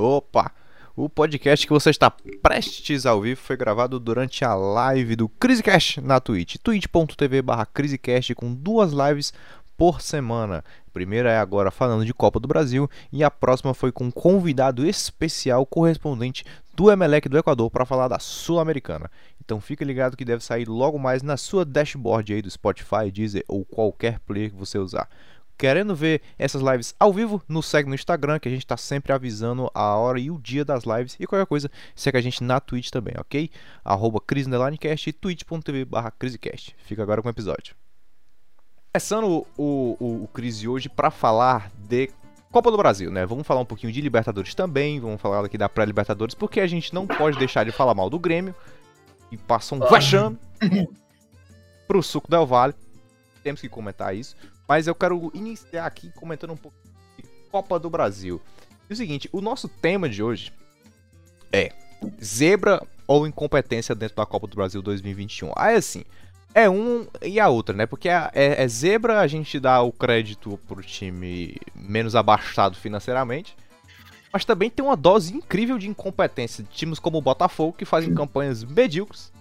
Opa! O podcast que você está prestes a ouvir foi gravado durante a live do CriseCast na Twitch. twitch.tv/CriseCast com duas lives por semana. A primeira é agora falando de Copa do Brasil e a próxima foi com um convidado especial correspondente do Emelec do Equador para falar da Sul-Americana. Então fica ligado que deve sair logo mais na sua dashboard aí do Spotify, Deezer ou qualquer player que você usar. Querendo ver essas lives ao vivo, nos segue no Instagram, que a gente está sempre avisando a hora e o dia das lives. E qualquer coisa, segue a gente na Twitch também, ok? @CriseCast e twitch.tv/CriseCast. Fica agora com o episódio. Começando o Crise hoje para falar de Copa do Brasil, né? Vamos falar um pouquinho de Libertadores também, vamos falar aqui da pré-Libertadores, porque a gente não pode deixar de falar mal do Grêmio. E passa um vexame pro suco Del Valle. Temos que comentar isso. Mas eu quero iniciar aqui comentando um pouco de Copa do Brasil. E o seguinte, o nosso tema de hoje é zebra ou incompetência dentro da Copa do Brasil 2021. Aí assim, é um e a outra, né? Porque é zebra, a gente dá o crédito pro time menos abastado financeiramente. Mas também tem uma dose incrível de incompetência de times como o Botafogo, que fazem campanhas medíocres.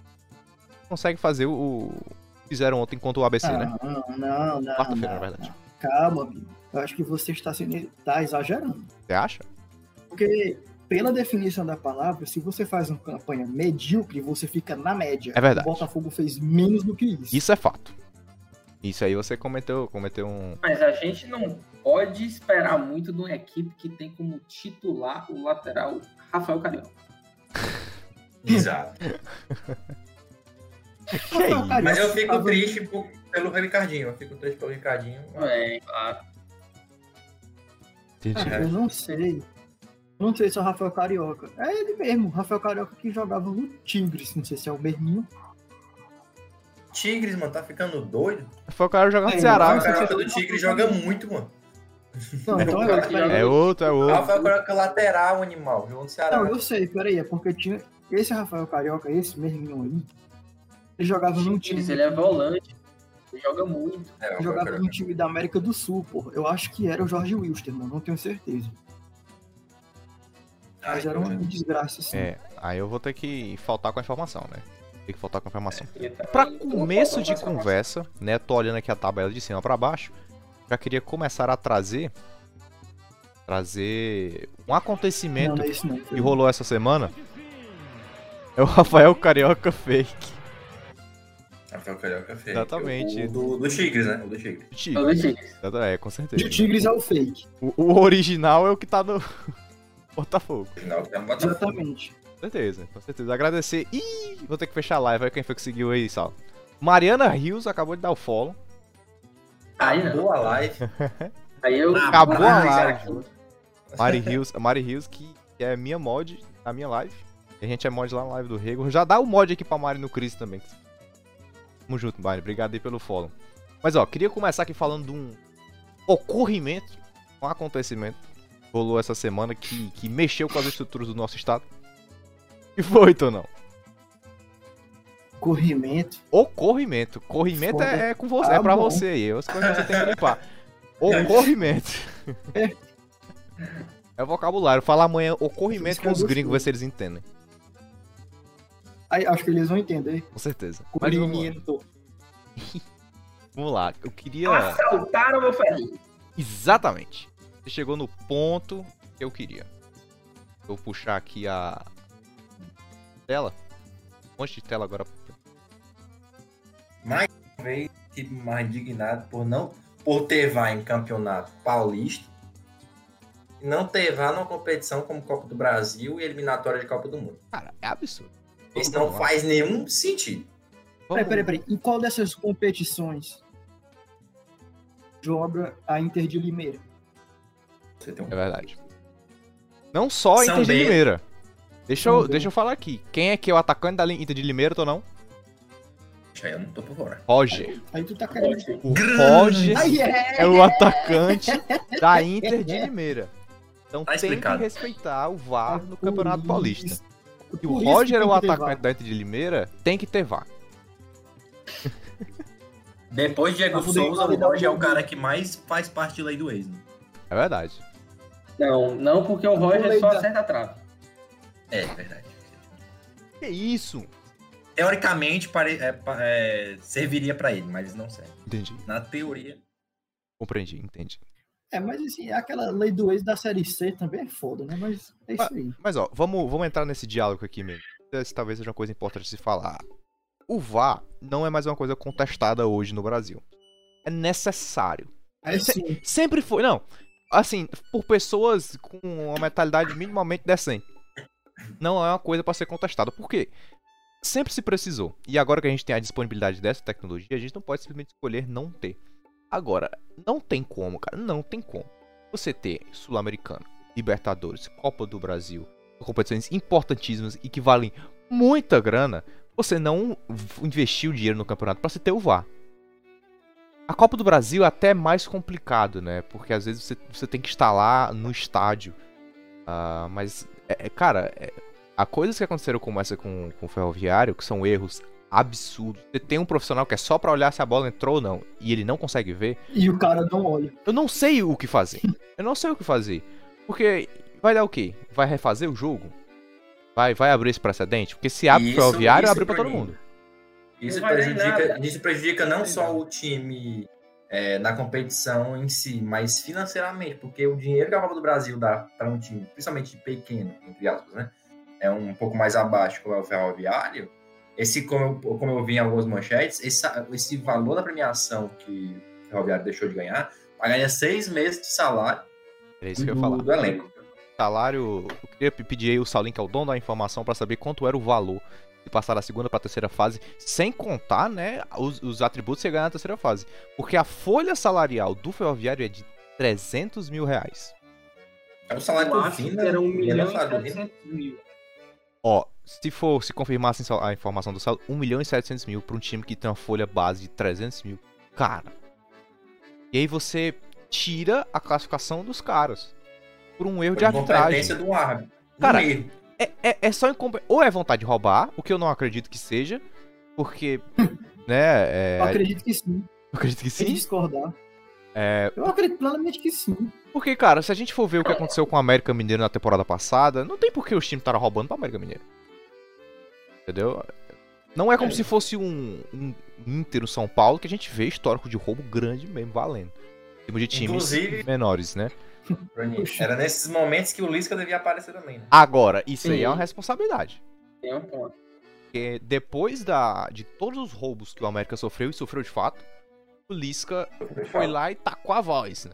Consegue fazer o... fizeram ontem contra o ABC, né? Não. Quarta-feira, na verdade. Não. Calma, amigo. Eu acho que você está exagerando. Você acha? Porque, pela definição da palavra, se você faz uma campanha medíocre, você fica na média. É verdade. O Botafogo fez menos do que isso. Isso é fato. Isso aí você cometeu um... Mas a gente não pode esperar muito de uma equipe que tem como titular o lateral Rafael Carioca. Exato. Mas eu fico triste pelo Ricardinho. É, claro. Eu não sei. Não sei se é o Rafael Carioca. É ele mesmo, o Rafael Carioca que jogava no Tigres. Não sei se é o mesmo. Tigres, mano, tá ficando doido. Rafael Carioca joga no Ceará. O Carioca do Tigres joga muito, mano. Não, então é outro. Rafael Carioca lateral, animal. Jogou no Ceará. Não, eu sei, peraí. É porque tinha esse Rafael Carioca, esse mesmo aí. Ele jogava num time... Ele é volante. Ele joga muito. Ele jogava num time da América do Sul, pô. Eu acho que era o Jorge Wilstermann, não tenho certeza. Mas era uma desgraça, sim. É, aí eu vou ter que faltar com a informação, né? Tem que faltar com a informação. Pra começo de conversa, né? Tô olhando aqui a tabela de cima pra baixo. Já queria começar a trazer um acontecimento que rolou essa semana. É o Rafael Carioca fake. Rafael Carioca é fake. Exatamente. Do Tigres, né? O do Tigres. É, com certeza. O Tigres é o fake. O original é o que tá no Botafogo. O original que tá no Botafogo. Exatamente. Com certeza. Agradecer. Ih, vou ter que fechar a live. Olha quem foi que seguiu aí, Sal. Mariana Rios acabou de dar o follow. Aí não. Acabou a live. Acabou a live. Mari Rios, que é minha mod na minha live. A gente é mod lá na live do Rego. Já dá o mod aqui pra Mari no Cris também. Tamo junto, Mário. Obrigado aí pelo follow. Mas, ó, queria começar aqui falando de um ocorrimento, um acontecimento que rolou essa semana que mexeu com as estruturas do nosso estado. E foi, então, não. Ocorrimento. Corrimento é com você, é pra bom. Você aí. As coisas que você tem que limpar. Ocorrimento. É vocabulário. Falar amanhã ocorrimento com os gringos, ver se eles entendem. Acho que eles vão entender. Com certeza. Mas vamos lá. Eu queria... Assaltaram meu ferrinho. Exatamente. Você chegou no ponto que eu queria. Vou puxar aqui a tela. Um monte de tela agora. Mais uma vez, fico mais indignado por ter VAR em campeonato paulista. Não ter VAR numa competição como Copa do Brasil e eliminatória de Copa do Mundo. Cara, é absurdo. Isso não faz nenhum sentido. Peraí. Em qual dessas competições joga a Inter de Limeira? É verdade. Não só a Inter de Limeira. Deixa eu falar aqui. Quem é que é o atacante da Inter de Limeira, ou não? Eu não tô por fora. Roger. Aí tu tá querendo. O Roger é o atacante da Inter de Limeira. Então tá tem que respeitar o VAR no Campeonato Paulista. Se o Roger é o atacante da Inter de Limeira, tem que ter VAR. Depois de Diego Souza, o Roger é o cara que mais faz parte da lei do ex. Né? É verdade. Não, não, porque o Roger só acerta a trave. É, verdade. Que isso? Teoricamente serviria pra ele, mas não serve. Entendi. Na teoria. Compreendi, entendi. É, mas assim, aquela lei do ex da Série C também é foda, né? Mas é isso aí. Mas ó, vamos entrar nesse diálogo aqui mesmo. Essa talvez seja uma coisa importante de se falar. O VAR não é mais uma coisa contestada hoje no Brasil. É necessário. É, sempre foi, não. Assim, por pessoas com uma mentalidade minimamente decente. Não é uma coisa pra ser contestada. Por quê? Sempre se precisou. E agora que a gente tem a disponibilidade dessa tecnologia, a gente não pode simplesmente escolher não ter. Agora, não tem como, cara. Não tem como. Você ter Sul-Americano, Libertadores, Copa do Brasil, competições importantíssimas e que valem muita grana, você não investiu dinheiro no campeonato pra você ter o VAR. A Copa do Brasil é até mais complicado, né? Porque às vezes você tem que estar lá no estádio. Mas, cara, há coisas que aconteceram como essa com o Ferroviário, que são erros absurdos. Você tem um profissional que é só pra olhar se a bola entrou ou não, e ele não consegue ver. E o cara não olha. Eu não sei o que fazer. Porque vai dar o quê? Vai refazer o jogo? Vai abrir esse precedente? Porque se abre pro Ferroviário, abre pra todo mundo. Isso prejudica não só o time na competição em si, mas financeiramente, porque o dinheiro que a Copa do Brasil dá para um time, principalmente pequeno, entre aspas, né, é um pouco mais abaixo que o Ferroviário. Como eu vi em algumas manchetes, esse valor da premiação que o Ferroviário deixou de ganhar, ganha 6 meses de salário. É isso que eu ia falar. Do elenco. Salário, eu queria pedir aí o Saulinho, que é o dono da informação, para saber quanto era o valor de passar da segunda para a terceira fase, sem contar, né, os atributos que você ganha na terceira fase. Porque a folha salarial do Ferroviário é de R$300 mil. É o salário do Vina, era R$1.700.000. Ó, se confirmasse a informação do Saulo, R$1.700.000 para um time que tem uma folha base de R$300 mil. Cara. E aí você tira a classificação dos caras por um erro de arbitragem. Do árbitro. Cara, é só incompetência. Ou é vontade de roubar, o que eu não acredito que seja, porque, né... Eu acredito que sim. Eu acredito que sim? Sem discordar. Eu acredito plenamente que sim. Porque, cara, se a gente for ver o que aconteceu com o América Mineiro na temporada passada, não tem por que os times estarem roubando para o América Mineiro. Entendeu? Não é como se fosse um Inter, um São Paulo, que a gente vê histórico de roubo grande mesmo, valendo. Tipo de times menores, né? Era nesses momentos que o Lisca devia aparecer também, né? Agora, isso aí é uma responsabilidade. Tem um ponto. Porque depois de todos os roubos que o América sofreu, e sofreu de fato, o Lisca foi lá e tacou a voz, né?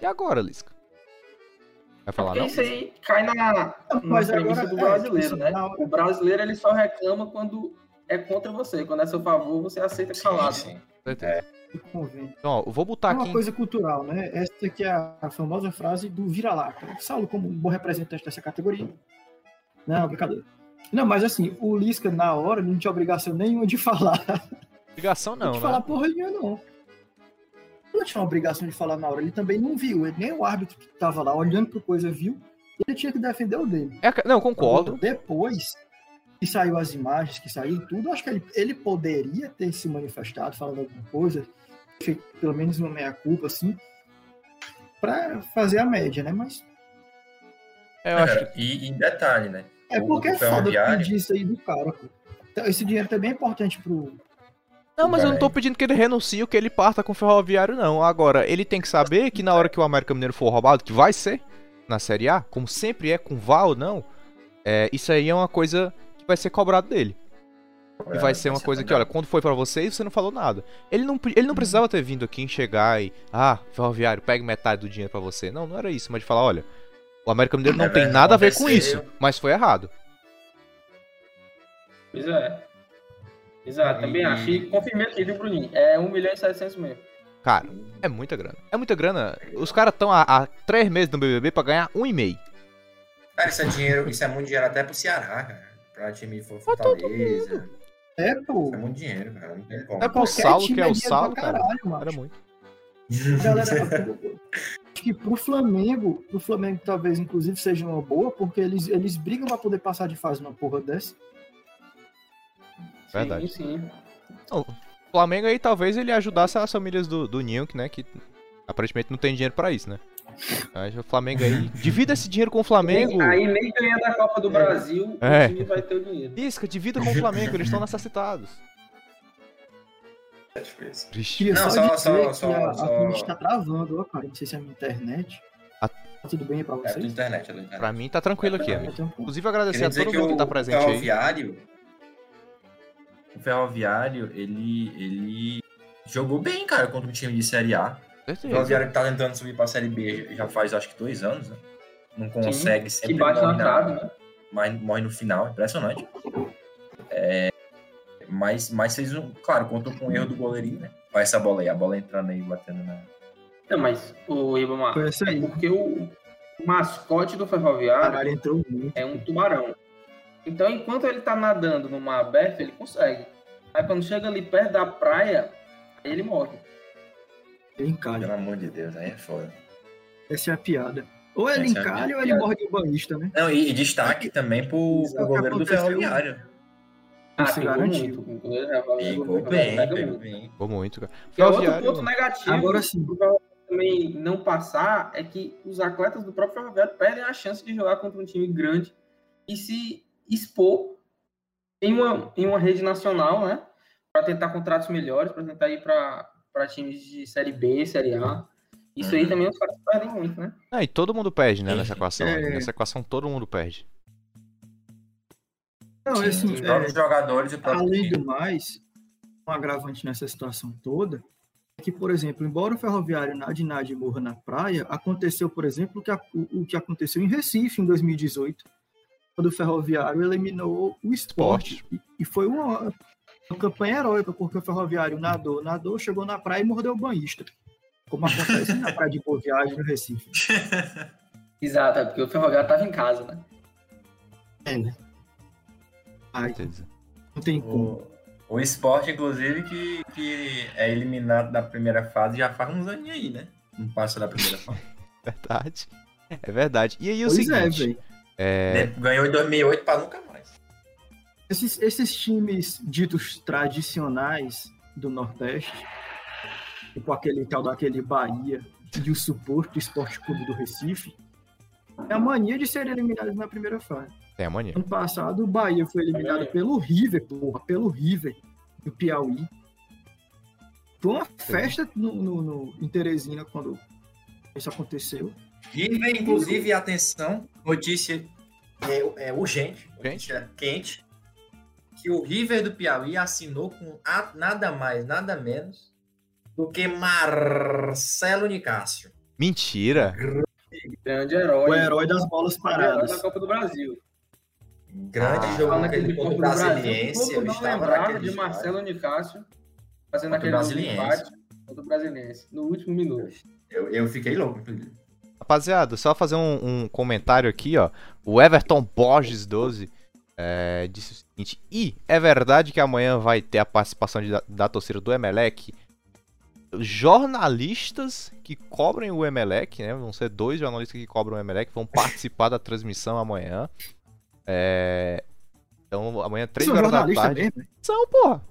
E agora, Lisca? Vai falar não? Isso aí cai na premissa do brasileiro, né? O brasileiro, ele só reclama quando é contra você. Quando é seu favor, você aceita calado. Sim. Então, eu vou botar aqui... É uma coisa cultural, né? Essa aqui é a famosa frase do vira-lata. Saulo, como um bom representante dessa categoria. Não, brincadeira. Não, mas assim, o Lisca, na hora, não tinha obrigação nenhuma de falar. Obrigação não, né? De falar porra nenhuma, não. Não tinha uma obrigação de falar na hora. Ele também não viu. Nem o árbitro que tava lá olhando pro coisa viu. Ele tinha que defender o dele. Não, concordo. Então, depois que saiu as imagens, que saiu tudo, acho que ele poderia ter se manifestado, falando alguma coisa, feito pelo menos uma meia-culpa, assim, pra fazer a média, né? Mas... E detalhe, né? É porque é foda pedir isso aí do cara. Então, esse dinheiro também é importante pro... Não, mas eu não tô pedindo que ele renuncie ou que ele parta com o Ferroviário, não. Agora, ele tem que saber que na hora que o América Mineiro for roubado, que vai ser na Série A, como sempre é, com VAR ou não, isso aí é uma coisa que vai ser cobrado dele. E vai ser uma coisa que, olha, quando foi pra vocês, você não falou nada. Ele não precisava ter vindo aqui, chegar e... Ah, Ferroviário, pega metade do dinheiro pra você. Não, não era isso, mas de falar, olha, o América Mineiro não tem nada a ver com isso, mas foi errado. Pois é. Exato, também acho. E confirmei aqui, viu, Bruninho? É 1.700.000. Cara, é muita grana. É muita grana. Os caras estão há 3 meses no BBB pra ganhar 1,5. Cara, isso é muito dinheiro até pro Ceará, cara. Pra time Fortaleza. É, pô. Isso é muito dinheiro, cara. Não tem como. É pro Saulo, que é o Saulo, cara. Era muito. Galera, acho que pro Flamengo talvez, inclusive, seja uma boa, porque eles brigam pra poder passar de fase numa porra dessa. Verdade. Sim. Então, o Flamengo aí talvez ele ajudasse as famílias do Ninho, né? Que aparentemente não tem dinheiro pra isso, né? O Flamengo aí. Divida esse dinheiro com o Flamengo. Aí nem ganha da Copa do Brasil, o time vai ter o dinheiro. Isca, divida com o Flamengo, eles estão necessitados. É difícil. Queria não, só dizer que a gente tá travando, ó, cara. Não sei se é a minha internet. Tudo bem pra vocês? É internet, é pra mim tá tranquilo aqui, amigo. Inclusive agradecer a todo mundo que tá presente aí. O Ferroviário, ele jogou bem, cara, contra um time de Série A. Certeza. O Ferroviário que tá tentando subir pra Série B já faz, acho que 2 anos, né? Não consegue, sempre bate na trave, né? Mas morre no final, impressionante. Mas fez um... Claro, contou com o erro do goleirinho, né? Vai essa bola aí, a bola entrando aí, batendo na... Não, mas o Ibama, porque o mascote do Ferroviário é um tubarão. Então, enquanto ele tá nadando no mar aberto, ele consegue. Aí, quando chega ali perto da praia, aí ele morre. Ele encalha. Pelo amor de Deus, aí é foda. Essa é a piada. Ou ele encalha ou ele morre de banhista, né? Não, e destaque também pro goleiro do Ferroviário. Se garantiu. Ficou muito, cara. E outro ponto negativo... Agora sim. Também não passar é que os atletas do próprio Ferroviário perdem a chance de jogar contra um time grande e se expor em uma rede nacional, né? Para tentar contratos melhores, para tentar ir para times de Série B, Série A. Isso aí também os caras perdem muito, né? E todo mundo perde, né? Nessa equação. Nessa equação todo mundo perde. Não, assim, os próprios jogadores e o próprio time. Além do mais, um agravante nessa situação toda que, por exemplo, embora o Ferroviário nade morra na praia, aconteceu, por exemplo, o que aconteceu em Recife em 2018, quando o Ferroviário eliminou o Sport. E foi uma campanha heróica, porque o Ferroviário nadou, chegou na praia e mordeu o banhista, como acontece na praia de Boa Viagem no Recife. Exato, porque o Ferroviário estava em casa, né? Né? Ai, não tem como. O Sport, inclusive, que é eliminado da primeira fase já faz uns anos aí, né? Não passa da primeira fase. É verdade. E aí o seguinte... Ganhou em 2008 para nunca mais. Esses times ditos tradicionais do Nordeste, tipo aquele tal daquele Bahia e o suporte do Sport Clube do Recife, é a mania de serem eliminados na primeira fase. Ano passado, o Bahia foi eliminado pelo River, do Piauí. Foi uma festa em Teresina quando isso aconteceu. River, inclusive, atenção, notícia urgente, notícia quente, que o River do Piauí assinou com nada mais, nada menos do que Marcelo Nicásio. Mentira! Grande herói. O herói das bolas paradas. Da Copa do Brasil. Grande jogo naquele ponto Brasiliense. Eu estava lembrado de Marcelo Nicásio fazendo aquele empate contra o Brasiliense no último minuto. Eu fiquei louco. Rapaziada, só fazer um comentário aqui, ó. O Everton Borges 12 disse o seguinte: e é verdade que amanhã vai ter a participação da torcida do Emelec? Jornalistas que cobrem o Emelec, né? Vão ser 2 jornalistas que cobram o Emelec, vão participar da transmissão amanhã. Então amanhã 3 horas da tarde mesmo. São, porra.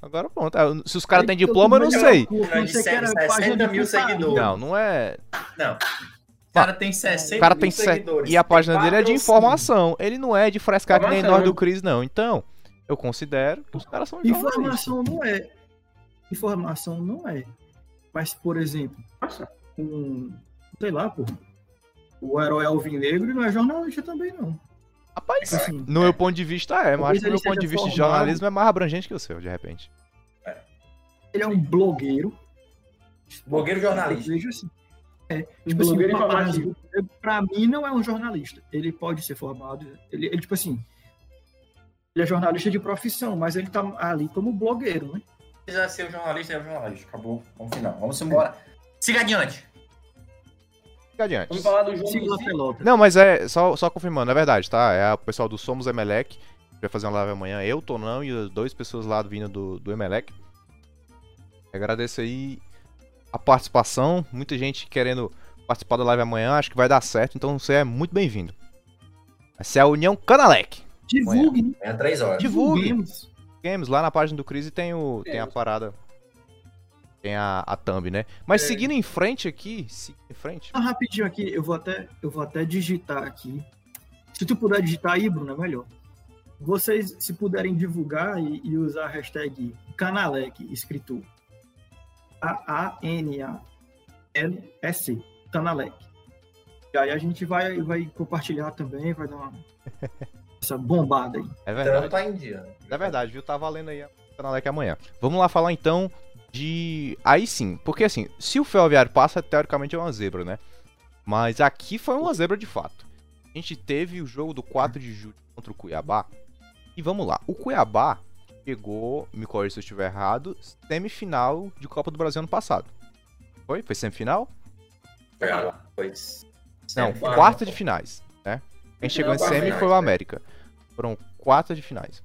Agora pronto. Se os caras têm diploma, eu não sei. Não, 60 mil seguidores. Não é. Não. O cara tem 60 mil seguidores. E a página dele é de informação. Ele não é de frescar que nem nós do Cris, não. Então, eu considero que os caras são jornalistas. Informação não é. Mas, por exemplo, sei lá, pô. O herói alvinegro não é jornalista também, não. Rapaz, assim, no meu ponto de vista mas acho que no meu ponto de vista de jornalismo é mais abrangente que o seu, de repente. Ele é um blogueiro. Blogueiro jornalista. Vejo assim. Tipo blogueiro assim, informativo. Pra mim não é um jornalista. Ele pode ser formado. Ele tipo assim, ele é jornalista de profissão, mas ele tá ali como blogueiro, né? Se quiser ser um jornalista, é um jornalista. Acabou. Vamos final. Vamos embora. Siga adiante. Adiante. Vamos falar do jogo. Não, mas só confirmando, é verdade, tá? O pessoal do Somos Emelec vai fazer uma live amanhã, eu, Tonão e as 2 pessoas lá vindo do Emelec. Agradeço aí a participação, muita gente querendo participar da live amanhã, acho que vai dar certo, então você é muito bem-vindo. Essa é a União Canalec. Divulgue. É 3 horas. Divulgue. Games lá na página do Crise tem a parada. Tem a thumb, né? Mas seguindo em frente aqui... Ah, rapidinho aqui, eu vou até digitar aqui. Se tu puder digitar aí, Bruno, é melhor. Vocês, se puderem divulgar e usar a hashtag Canalec, escrito A-A-N-A-L-S, Canalec. E aí a gente vai compartilhar também, vai dar uma... essa bombada aí. É verdade. Tá em dia, né? É verdade, viu? Tá valendo aí a Canalec amanhã. Vamos lá falar então de... Aí sim, porque assim, se o Ferroviário passa, teoricamente é uma zebra, né? Mas aqui foi uma zebra de fato. A gente teve o jogo do 4 de julho contra o Cuiabá. E vamos lá, o Cuiabá chegou, me corrija se eu estiver errado, semifinal de Copa do Brasil ano passado. Foi? Foi semifinal? Foi. Não, quarta de finais, né? Quem chegou em semi foi o América. Foram quarta de finais.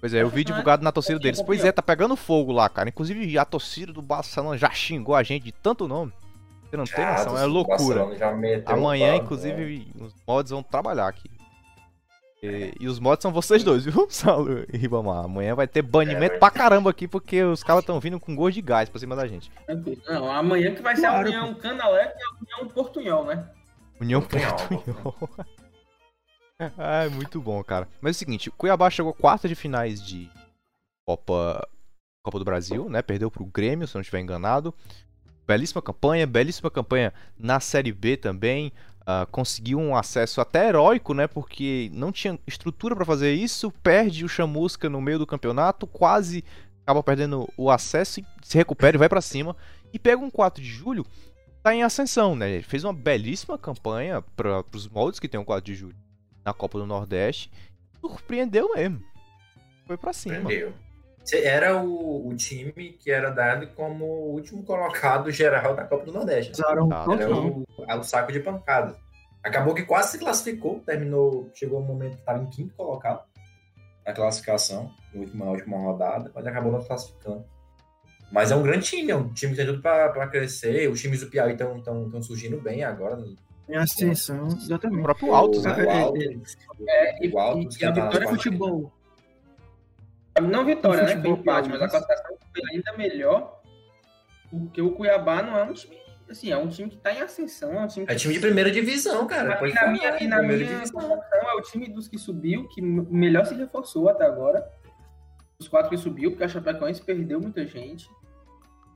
Pois é, eu vi divulgado na torcida deles. Pois é, tá pegando fogo lá, cara. Inclusive a torcida do Barcelona já xingou a gente de tanto nome. Você não tem noção, é loucura. Amanhã, inclusive, os mods vão trabalhar aqui. E os mods são vocês dois, viu, Saulo e Ribamar? Amanhã vai ter banimento pra caramba aqui, porque os caras estão vindo com gol de gás pra cima da gente. Não, amanhã que vai ser a União Canalec e a União Portunhol, né? União Portunhol. É muito bom, cara. Mas é o seguinte, o Cuiabá chegou quarta de finais de Copa do Brasil, né? Perdeu pro Grêmio, se não estiver enganado. Belíssima campanha na Série B também, conseguiu um acesso até heróico, né, porque não tinha estrutura para fazer isso, perde o Chamusca no meio do campeonato, quase acaba perdendo o acesso, se recupera e vai para cima, e pega um 4 de julho, tá em ascensão, né, ele fez uma belíssima campanha para os moldes que tem o 4 de julho na Copa do Nordeste, surpreendeu mesmo, foi para cima. Entendeu. Era o time que era dado como o último colocado geral da Copa do Nordeste. Era o saco de pancada. Acabou que quase se classificou, chegou um momento que estava em quinto colocado na classificação, na última rodada, mas acabou não classificando. Mas é um grande time, é um time que tem tudo para crescer. Os times do Piauí estão surgindo bem agora. É a ascensão, exatamente. O próprio Altos, né? O Altos, que é a vitória do futebol. Não vitória, né? Foi empate, mas a classificação foi ainda melhor, porque o Cuiabá não é um time, assim, é um time que tá em ascensão, é um time que... É time de primeira divisão, cara. E na minha é o time dos que subiu, que melhor se reforçou até agora. Os quatro que subiu, porque a Chapecoense perdeu muita gente.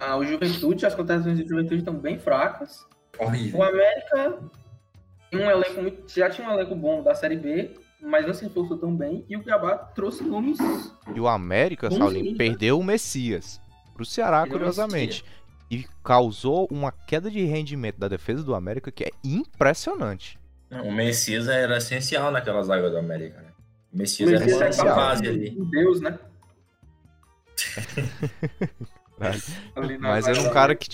O Juventude, as contratações de Juventude estão bem fracas. Horrível. O América tem um elenco muito... já tinha um elenco bom da Série B, mas não se reforçou tão bem, e o Cuiabá trouxe nomes... E o América, Saulinho, perdeu o Messias pro Ceará, curiosamente. E causou uma queda de rendimento da defesa do América que é impressionante. Não, o Messias era essencial naquelas águas do América, né? O Messias era essencial. Era base ali. Deus, né? Mas era um cara que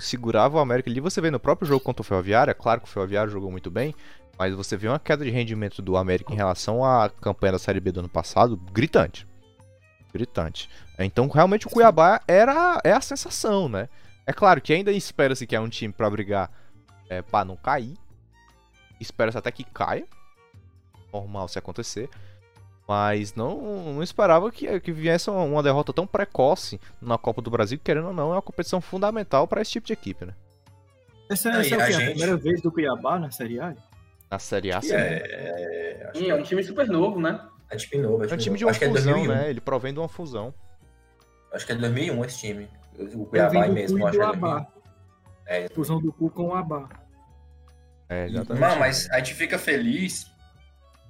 segurava o América ali. Você vê no próprio jogo contra o Ferroviário, é claro que o Ferroviário jogou muito bem, mas você vê uma queda de rendimento do América em relação à campanha da Série B do ano passado, gritante. Gritante. Então, realmente, o Cuiabá é a sensação, né? É claro que ainda espera-se que é um time pra brigar pra não cair. Espera-se até que caia. Normal se acontecer. Mas não esperava que viesse uma derrota tão precoce na Copa do Brasil, querendo ou não, é uma competição fundamental pra esse tipo de equipe, né? Essa é a primeira vez do Cuiabá na Série A? Na Série A, sim. É um time super novo, né? É um time de uma fusão, né? Ele provém de uma fusão. Acho que é de 2001 esse time. O Cuiabá mesmo, acho que é 2001. Fusão do Cu com o Abá. É, exatamente. Não, mas a gente fica feliz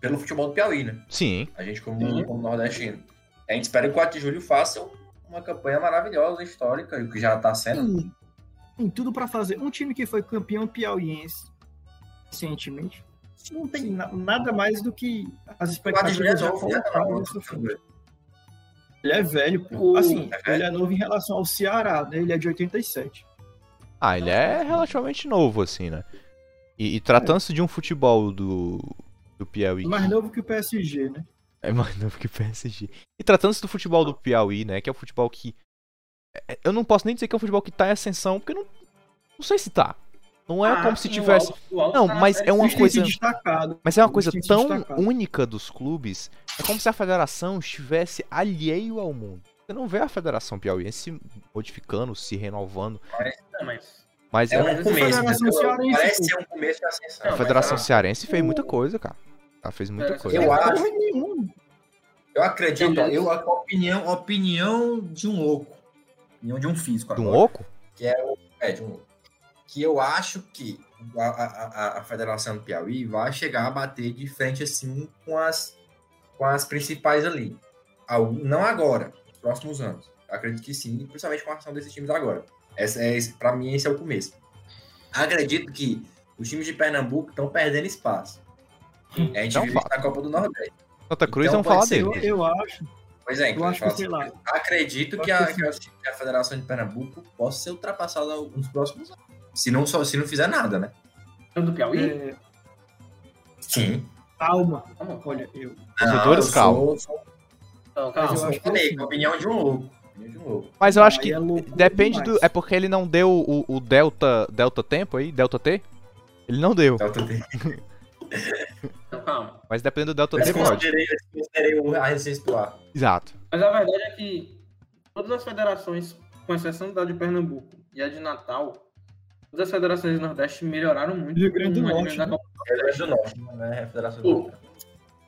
pelo futebol do Piauí, né? Sim. A gente, como nordestino. A gente espera que o 4 de julho faça uma campanha maravilhosa, histórica, o que já tá sendo. Sim. Tem tudo pra fazer. Um time que foi campeão piauiense recentemente. Não tem nada mais do que as expectativas já colocadas. Ele é velho, pô. Assim, ele é novo em relação ao Ceará, né? Ele é de 87. Ele é relativamente novo, assim, né? E tratando-se de um futebol do Piauí... Mais novo que o PSG, né? É mais novo que o PSG. E tratando-se do futebol do Piauí, né? Que é o futebol que... Eu não posso nem dizer que é um futebol que tá em ascensão, porque não sei se tá. Não é como se tivesse... Não, mas é uma coisa... Mas é uma coisa tão única dos clubes. É como se a federação estivesse alheio ao mundo. Você não vê a Federação Piauiense se modificando, se renovando. Parece não, mas é um começo. Parece ser um começo de ascensão. A Federação Cearense fez muita coisa, cara. Ela fez muita coisa. Eu acho. Eu acredito. Opinião de um louco. Opinião de um físico. De um louco? Que é o. É, de um louco. Que eu acho que a Federação do Piauí vai chegar a bater de frente assim com as principais ali. Não agora, nos próximos anos. Eu acredito que sim, principalmente com a ação desses times agora. Para mim, esse é o começo. Acredito que os times de Pernambuco estão perdendo espaço. A gente vive na Copa do Nordeste. Santa Cruz então, não fala dele. Eu acho. Pois é, eu acho que, sei lá. Acredito que a Federação de Pernambuco possa ser ultrapassada nos próximos anos. Se não fizer nada, né? Do Piauí? Sim. Calma, olha, eu. Torcedores, calma. Opinião de um louco. Mas eu acho que depende do. É porque ele não deu o Delta Tempo aí? Delta T? Ele não deu. Delta T. Então, calma. Mas dependendo do Delta T, pode. Eu a resistência do ar. Exato. Mas a verdade é que todas as federações, com exceção da de Pernambuco e a de Natal, todas as federações do Nordeste melhoraram muito. Rio Grande do Norte. Rio Grande do Norte, né? Federação do Norte.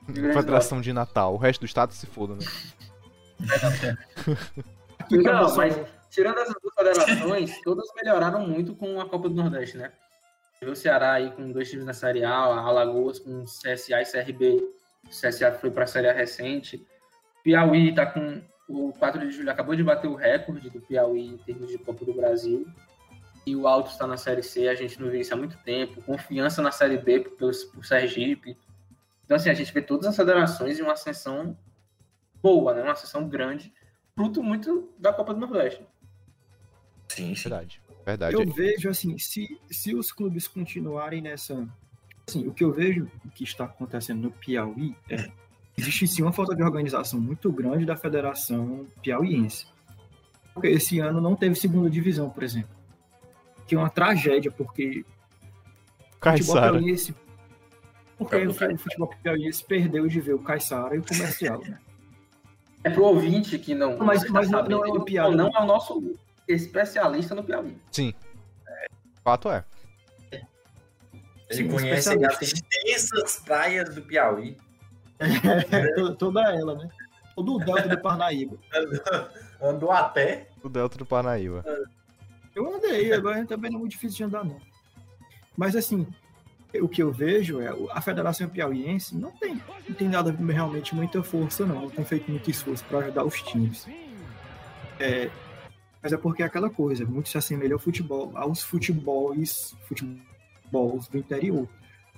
Federação de Natal. O resto do estado se foda, né? Não, mas tirando essas duas federações, todas melhoraram muito com a Copa do Nordeste, né? O Ceará aí com 2 times na Série A, Alagoas com CSA e CRB. O CSA foi para a Série A recente. Piauí tá com o 4 de Julho, acabou de bater o recorde do Piauí em termos de Copa do Brasil. E o Altos está na Série C, a gente não vê isso há muito tempo. Confiança na Série B por Sergipe. Então, assim, a gente vê todas as federações em uma ascensão boa, né? Uma ascensão grande, fruto muito da Copa do Nordeste. Sim, verdade. Eu vejo, assim, se os clubes continuarem nessa... Assim, o que eu vejo que está acontecendo no Piauí é... Existe, sim, uma falta de organização muito grande da Federação Piauiense. Porque esse ano não teve segunda divisão, por exemplo. Que é uma tragédia, porque... Caiçara. Porque o futebol piauiense perdeu de ver o Caiçara e o Comercial, né? É pro ouvinte que não... Mas tá não é o Piauí. Não é o nosso... especialista no Piauí. Sim. Fato é. Ele conhece as extensas praias do Piauí. Toda ela, né? Todo o Delta do Parnaíba. Andou a pé? O Delta do Parnaíba. Eu andei, agora também não é muito difícil de andar, não. Mas, assim, o que eu vejo é a Federação Piauiense não tem nada realmente muita força, não. Ela tem feito muito esforço para ajudar os times. Mas é porque é aquela coisa, muito se assemelha ao futebol, aos futebols do interior.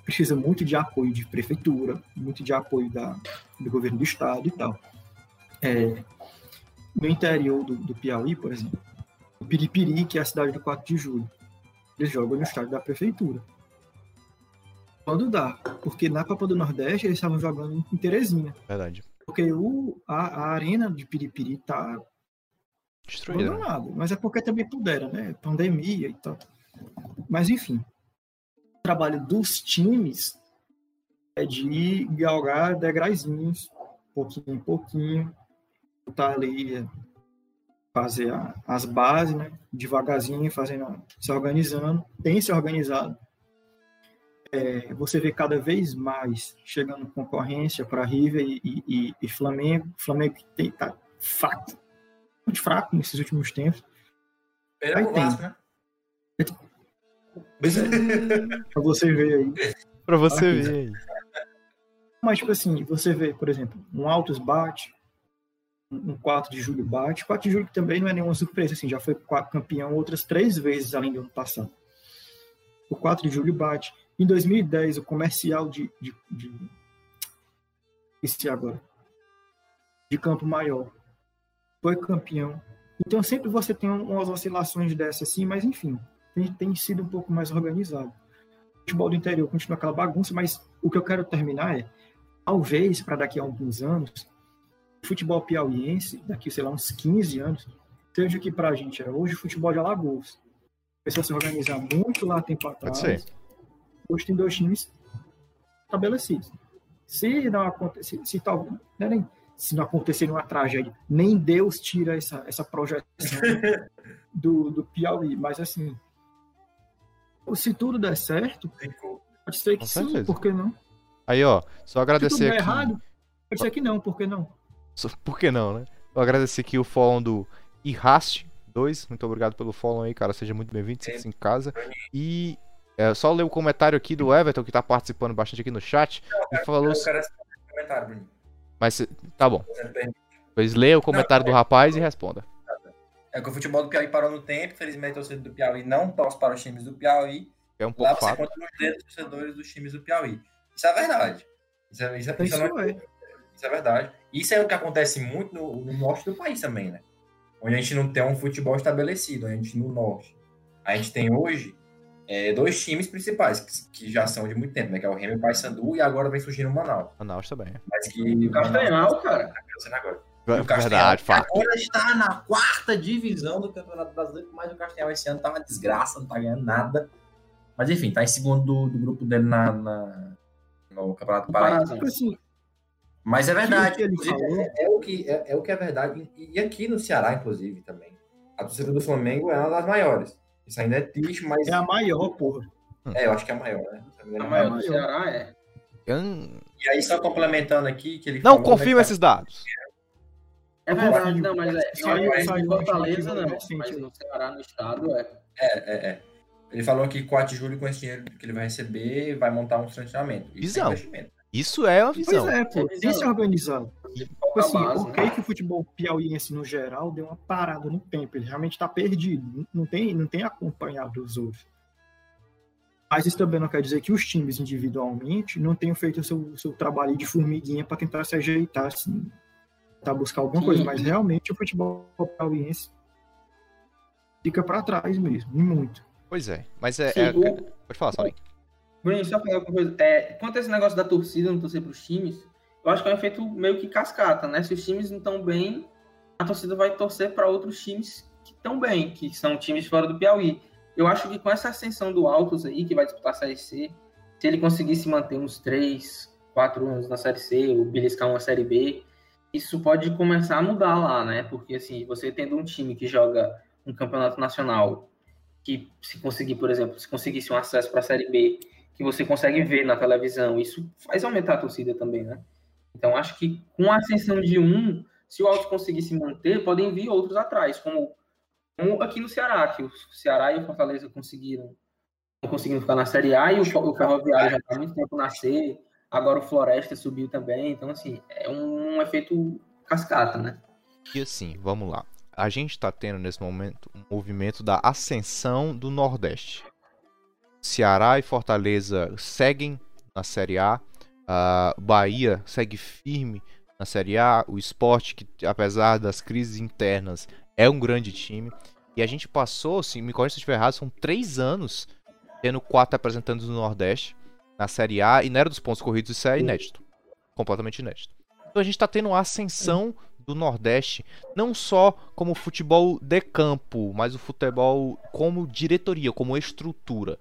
Precisa muito de apoio de prefeitura, muito de apoio do governo do estado e tal. No interior do Piauí, por exemplo, o Piripiri, que é a cidade do 4 de julho, eles jogam no estádio da prefeitura. Quando dá, porque na Copa do Nordeste eles estavam jogando em Teresina. Verdade. Porque a arena de Piripiri está... destruída. Mas é porque também puderam, né? Pandemia e tal. Mas, enfim, o trabalho dos times é de galgar degraizinhos, pouquinho em pouquinho, botar ali, fazer as bases, né? Devagarzinho, se organizando, tem se organizado. Você vê cada vez mais chegando concorrência para River e Flamengo. Flamengo tem, tá, fato, muito fraco nesses últimos tempos. Perdeu pro Vasco, né? Pra você ver aí. Pra você ver aí. Mas, tipo assim, você vê, por exemplo, um Altos bate, um 4 de julho bate. 4 de julho também não é nenhuma surpresa, assim, já foi campeão outras 3 vezes, além do ano passado. O 4 de julho bate. Em 2010, o Comercial de Campo Maior foi campeão. Então sempre você tem umas oscilações dessas assim, mas enfim, tem sido um pouco mais organizado. O futebol do interior continua aquela bagunça, mas o que eu quero terminar é, talvez para daqui a alguns anos, o futebol piauiense, daqui, sei lá, uns 15 anos, seja o que pra gente é hoje o futebol de Alagoas. Começou a se organizar muito lá tempo atrás. Hoje tem 2 times estabelecidos. Se não acontecer, se tal, né, se não acontecer nenhuma tragédia. Nem Deus tira essa projeção do Piauí, mas assim, se tudo der certo, pode ser que sim, por que não? Aí, ó, só agradecer. Se tudo der errado, pode ser que não, por que não? Por que não, né? Vou agradecer aqui o follow do Irraste 2, muito obrigado pelo follow aí, cara, seja muito bem-vindo, sinta-se em casa. E só ler o comentário aqui do Everton, que tá participando bastante aqui no chat. Não, e falou... Eu quero o comentário, Bruno. Mas, tá bom. Pois leia o comentário do rapaz e responda. É que o futebol do Piauí parou no tempo, infelizmente o torcedor do Piauí não torce para os times do Piauí. É um pouco fato. Lá você conta os dedos dos torcedores dos times do Piauí. Isso é verdade. Isso é verdade. Isso é o que acontece muito no norte do país também, né? Onde a gente não tem um futebol estabelecido, a gente no norte. A gente tem hoje dois times principais, que já são de muito tempo, né? Que é o Remo e o Paysandu, e agora vem surgindo o Manaus. Manaus também. Mas que o Castanhal, cara, tá pensando agora. O Castanhal agora está na quarta divisão do Campeonato Brasileiro, mas o Castanhal esse ano tá uma desgraça, não tá ganhando nada. Mas enfim, tá em segundo do grupo dele no Campeonato Paraense. Mas é verdade, é o que é verdade. E aqui no Ceará, inclusive, também. A torcida do Flamengo é uma das maiores. Isso ainda é triste, mas... É a maior, porra. Eu acho que é a maior, né? A maior do Ceará é. E aí, só complementando aqui... que ele não confirma esses dados. É verdade, não, mas é. Só em Fortaleza, não. Mas no Ceará, no estado, é. É. Ele falou que 4 de julho, com esse dinheiro que ele vai receber, vai montar um estacionamento. Visão. Isso é uma visão. Pois é, pô. Isso é organizado. Assim, por que o futebol piauiense, no geral, deu uma parada no tempo? Ele realmente está perdido. Não tem acompanhado os outros. Mas isso também não quer dizer que os times, individualmente, não tenham feito o seu trabalho de formiguinha para tentar se ajeitar, assim, tentar buscar alguma coisa. Mas, realmente, o futebol piauiense fica para trás mesmo, e muito. Pois é, mas pode falar, Saulinho. Bruno, só falar uma coisa. Quanto a esse negócio da torcida, não torcer para os times, eu acho que é um efeito meio que cascata, né? Se os times não estão bem, a torcida vai torcer para outros times que estão bem, que são times fora do Piauí. Eu acho que com essa ascensão do Altos aí, que vai disputar a Série C, se ele conseguir se manter uns 3, 4 anos na Série C, ou beliscar uma Série B, isso pode começar a mudar lá, né? Porque, assim, você tendo um time que joga um campeonato nacional, que se conseguir, por exemplo, se conseguisse um acesso para a Série B, que você consegue ver na televisão, isso faz aumentar a torcida também, né? Então, acho que com a ascensão de um, se o Altos conseguir se manter, podem vir outros atrás, como aqui no Ceará, que o Ceará e o Fortaleza estão conseguindo ficar na Série A, e o Ferroviário já está há muito tempo na C, agora o Floresta subiu também, então, assim, é um efeito cascata, né? E assim, vamos lá. A gente está tendo, nesse momento, um movimento da ascensão do Nordeste. Ceará e Fortaleza seguem na Série A. A Bahia segue firme na Série A. O Sport, que apesar das crises internas, é um grande time. E a gente passou, se me corrija se eu estiver errado, são 3 anos tendo 4 representantes do Nordeste na Série A. E na era dos pontos corridos, isso é inédito. Completamente inédito. Então a gente está tendo a ascensão do Nordeste, não só como futebol de campo, mas o futebol como diretoria, como estrutura.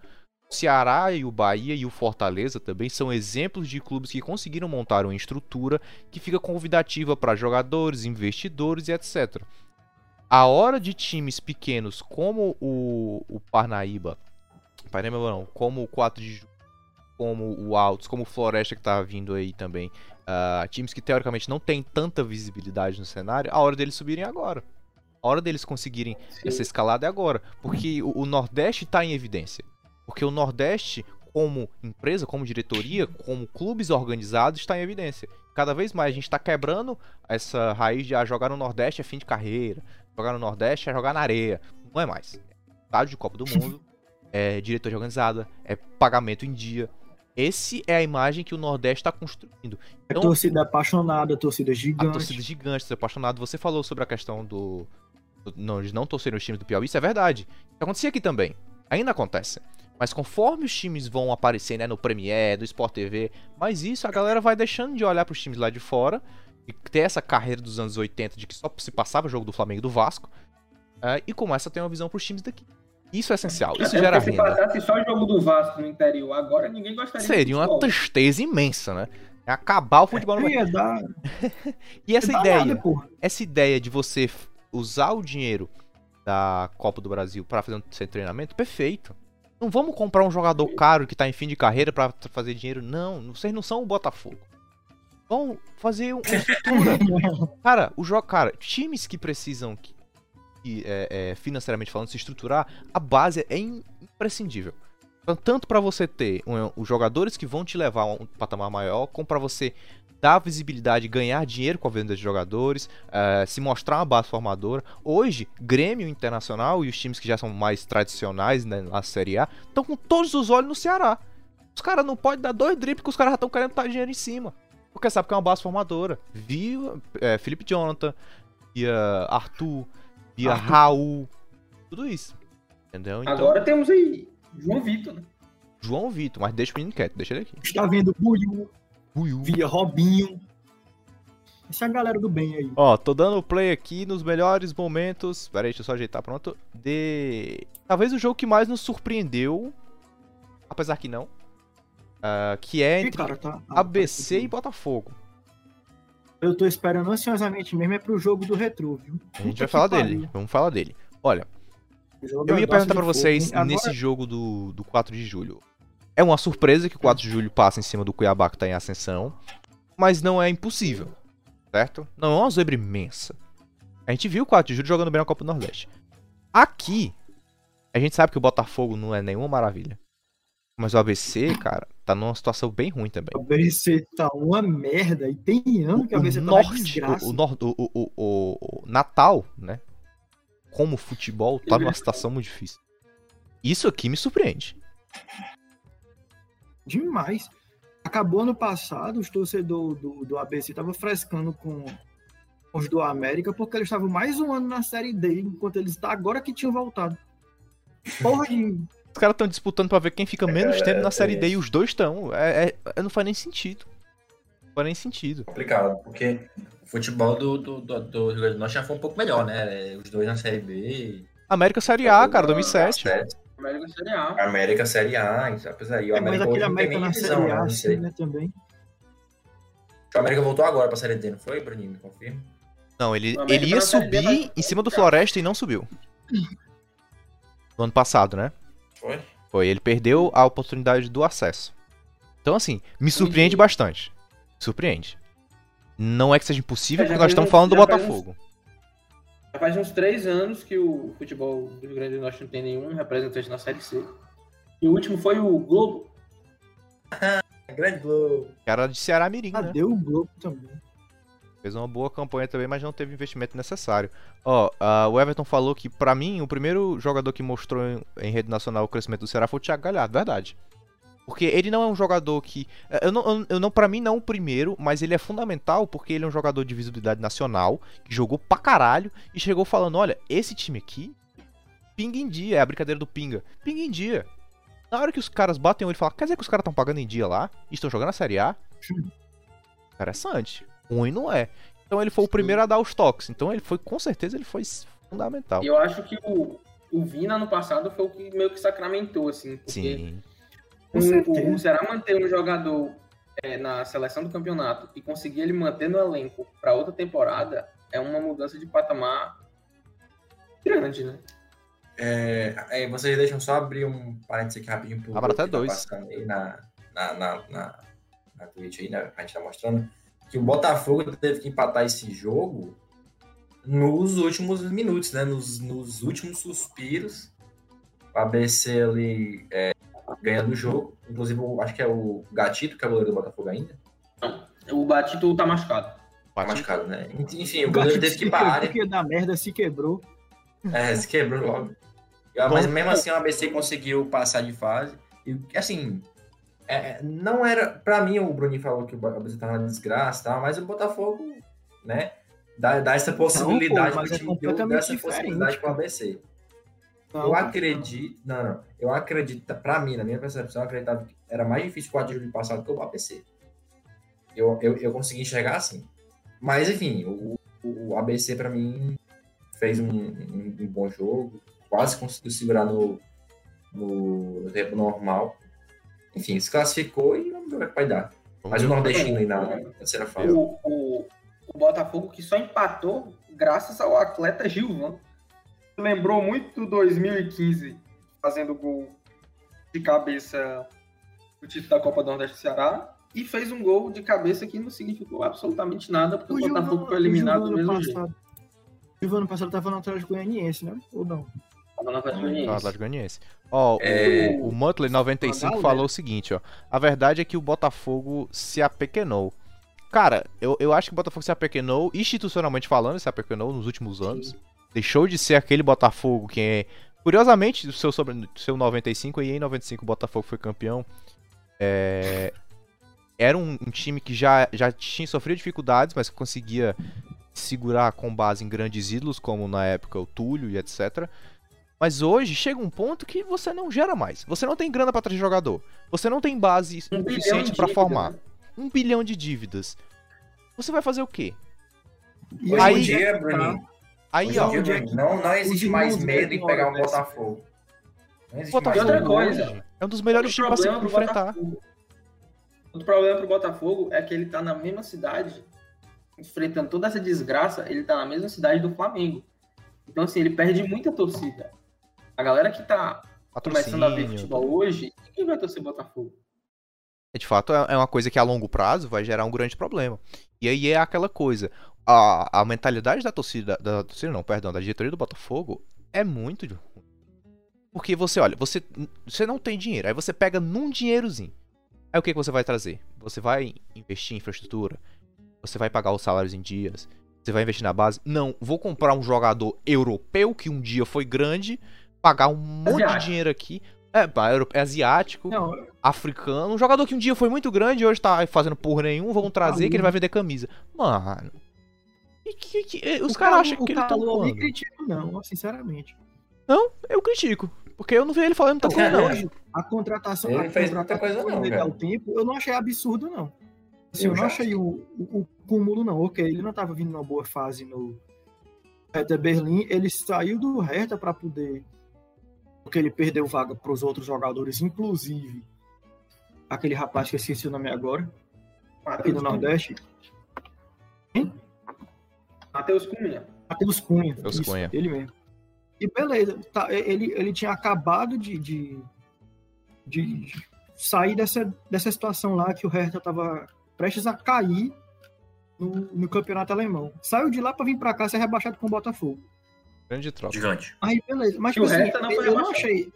O Ceará e o Bahia e o Fortaleza também são exemplos de clubes que conseguiram montar uma estrutura que fica convidativa para jogadores, investidores e etc. A hora de times pequenos como o Parnaíba, como o 4 de Julho, como o Altos, como o Floresta que está vindo aí também, times que teoricamente não tem tanta visibilidade no cenário, a hora deles subirem agora. A hora deles conseguirem essa escalada é agora, porque o Nordeste está em evidência. Porque o Nordeste, como empresa, como diretoria, como clubes organizados, está em evidência. Cada vez mais a gente está quebrando essa raiz de jogar no Nordeste é fim de carreira, jogar no Nordeste é jogar na areia. Não é mais. Estádio de Copa do Mundo, é diretoria organizada, é pagamento em dia. Essa é a imagem que o Nordeste está construindo. Então, torcida apaixonada, torcida gigante. A torcida gigante, torcida apaixonada. Você falou sobre a questão de não torcerem os times do Piauí, isso é verdade. Isso acontecia aqui também. Ainda acontece. Mas conforme os times vão aparecer, né, no Premier, do Sport TV, mas isso a galera vai deixando de olhar para os times lá de fora e ter essa carreira dos anos 80 de que só se passava o jogo do Flamengo e do Vasco e começa a ter uma visão para os times daqui. Isso é essencial, isso gera renda. Se passasse só o jogo do Vasco no interior agora, ninguém gostaria. Seria uma tristeza imensa, né? É acabar o futebol no Brasil. E essa ideia de você usar o dinheiro da Copa do Brasil para fazer um treinamento, perfeito. Não vamos comprar um jogador caro que tá em fim de carreira para fazer dinheiro. Não, vocês não são o Botafogo. Vão fazer um cara, o jogo, cara, times que precisam financeiramente falando, se estruturar, a base é imprescindível. Tanto para você ter os jogadores que vão te levar a um patamar maior, como para você dar visibilidade, ganhar dinheiro com a venda de jogadores, se mostrar uma base formadora. Hoje, Grêmio, Internacional e os times que já são mais tradicionais, né, na Série A, estão com todos os olhos no Ceará. Os caras não podem dar dois dribles que os caras já estão querendo botar dinheiro em cima. Porque sabe que é uma base formadora. Viu Felipe Jonathan, via Arthur, via Raul, tudo isso. Entendeu? Então, agora temos aí João Vitor, né? João Vitor, mas deixa o menino quieto, deixa ele aqui. Está vendo Buiu, via Robinho. Essa é a galera do bem aí. Ó, tô dando play aqui nos melhores momentos. Pera aí, deixa eu só ajeitar, pronto. Talvez o jogo que mais nos surpreendeu, apesar que não, que é entre ABC e Botafogo. Eu tô esperando ansiosamente mesmo, é pro jogo do Retrô, viu? A gente vai falar dele, vamos falar dele. Olha, eu ia perguntar pra vocês, nesse jogo do 4 de julho, é uma surpresa que o 4 de julho passa em cima do Cuiabá, que tá em ascensão, mas não é impossível, certo? Não é uma zebra imensa. A gente viu o 4 de julho jogando bem na Copa do Nordeste. Aqui, a gente sabe que o Botafogo não é nenhuma maravilha, mas o ABC, cara, tá numa situação bem ruim também. O ABC tá uma merda, e tem ano que o ABC tá uma desgraça. O Natal, né? Como o futebol tá numa situação muito difícil. Isso aqui me surpreende. Demais. Acabou ano passado, os torcedores do ABC estavam frescando com os do América, porque eles estavam mais um ano na Série D, enquanto eles estão agora que tinham voltado. Porra de... Os caras estão disputando pra ver quem fica menos tempo na Série D, e os dois estão. Não faz nem sentido. Não faz nem sentido. Complicado, porque... O futebol do Rio Grande do Norte já foi um pouco melhor, né? Os dois na Série B. América Série A, cara, 2007. América Série A. América Série A, apesar aí. Mas aquele América na Série A, sim, né, também. O América voltou agora pra Série D, não foi, Bruninho? Me confirma. Não, ele ia subir em cima do Floresta e não subiu. No ano passado, né? Foi? Foi, ele perdeu a oportunidade do acesso. Então, assim, me surpreende bastante. Surpreende. Não é que seja impossível, porque nós estamos falando do Botafogo. Já faz uns 3 anos que o futebol do Rio Grande do Norte não tem nenhum representante na Série C. E o último foi o Globo. Grande Globo. Cara de Ceará Mirim, né? Deu o Globo também. Fez uma boa campanha também, mas não teve investimento necessário. Ó, o Everton falou que, pra mim, o primeiro jogador que mostrou em rede nacional o crescimento do Ceará foi o Thiago Galhardo, verdade. Porque ele não é um jogador que... pra mim, não é o primeiro, mas ele é fundamental porque ele é um jogador de visibilidade nacional, que jogou pra caralho e chegou falando, olha, esse time aqui, pinga em dia, é a brincadeira do pinga. Pinga em dia. Na hora que os caras batem o olho e falam, quer dizer que os caras estão pagando em dia lá e estão jogando a Série A? Interessante. Ruim não é. Então ele foi o primeiro a dar os toques. Então ele foi, com certeza, ele foi fundamental. Eu acho que o Vina, no passado, foi o que meio que sacramentou, assim. Porque... Sim. O Ceará manter um jogador na seleção do campeonato e conseguir ele manter no elenco para outra temporada é uma mudança de patamar grande, né? Vocês deixam só abrir um parênteses aqui rapidinho pro até tá dois. Passando aí na Twitch aí, né? A gente tá mostrando que o Botafogo teve que empatar esse jogo nos últimos minutos, né? Nos últimos suspiros. O ABC ali ganhando o jogo. Inclusive, acho que é o Gatito, que é o goleiro do Botafogo ainda. Não, o Gatito tá machucado. Tá machucado, né? Enfim, o goleiro teve que ir pra área. Porque da merda se quebrou. Se quebrou logo. Mas mesmo assim, o ABC conseguiu passar de fase. E, assim, não era... Pra mim, o Bruninho falou que o ABC tava na desgraça e tal, mas o Botafogo, né, dá essa possibilidade pro time, dá essa possibilidade pro ABC. Eu acredito, eu acredito, pra mim, na minha percepção, eu acreditava que era mais difícil o 4 de julho passado que o ABC. Eu consegui enxergar assim. Mas, enfim, o ABC, pra mim, fez um bom jogo, quase conseguiu segurar no tempo normal. Enfim, se classificou e vamos ver o que vai dar. Mas o nordestino ainda na terceira fase. O Botafogo que só empatou graças ao atleta Gilvan. Lembrou muito 2015, fazendo gol de cabeça no título da Copa do Nordeste do Ceará. E fez um gol de cabeça que não significou absolutamente nada, porque o Botafogo foi eliminado do mesmo jeito. O ano passado estava no Atlético Goianiense, né? Ou não? Estava no Atlético Goianiense. Ó, o Muttley 95 falou o seguinte, ó. A verdade é que o Botafogo se apequenou. Cara, eu acho que o Botafogo se apequenou, institucionalmente falando, se apequenou nos últimos anos. Sim. Deixou de ser aquele Botafogo que é... Curiosamente, seu 95 e em 95 o Botafogo foi campeão. Era um time que já tinha sofrido dificuldades, mas que conseguia segurar com base em grandes ídolos, como na época o Túlio e etc. Mas hoje chega um ponto que você não gera mais. Você não tem grana pra trazer jogador. Você não tem base suficiente pra formar. 1 bilhão de dívidas. Você vai fazer o quê? E aí, Bruninho. Aí, ó. Não existe mais medo em pegar um Botafogo. Não existe Botafogo mais coisa. É um dos melhores times pra se enfrentar. O problema pro Botafogo é que ele tá na mesma cidade, enfrentando toda essa desgraça, ele tá na mesma cidade do Flamengo. Então, assim, ele perde muita torcida. A galera que tá começando a ver futebol hoje, quem vai torcer Botafogo? De fato, é uma coisa que a longo prazo vai gerar um grande problema. E aí é aquela coisa, a mentalidade da torcida, da diretoria do Botafogo é muito ruim. Porque você, olha, você não tem dinheiro, aí você pega num dinheirozinho. Aí o que você vai trazer? Você vai investir em infraestrutura? Você vai pagar os salários em dias? Você vai investir na base? Não, vou comprar um jogador europeu que um dia foi grande, pagar um monte de dinheiro aqui. É asiático, africano, um jogador que um dia foi muito grande e hoje tá fazendo porra nenhum, vão trazer que ele vai vender camisa. Mano, os caras acham que ele tá louco. Eu não critico não, sinceramente. Não, eu critico. Porque eu não vi ele falando muita coisa, não. Hoje, a contratação dele ao tempo, eu não achei absurdo, não. Assim, eu não achei o cúmulo, não. Ok, ele não estava vindo numa boa fase no Hertha Berlim. Ele saiu do Hertha para poder... Porque ele perdeu vaga para os outros jogadores, inclusive aquele rapaz que eu esqueci o nome agora, aqui do Nordeste. Hein? Matheus Cunha. Isso, Cunha. Ele mesmo. E beleza, tá, ele tinha acabado de sair dessa situação lá que o Hertha tava prestes a cair no campeonato alemão. Saiu de lá pra vir pra cá ser rebaixado com o Botafogo. Grande troca. Gigante. Aí beleza, mas assim, o Hertha não foi rebaixado. Eu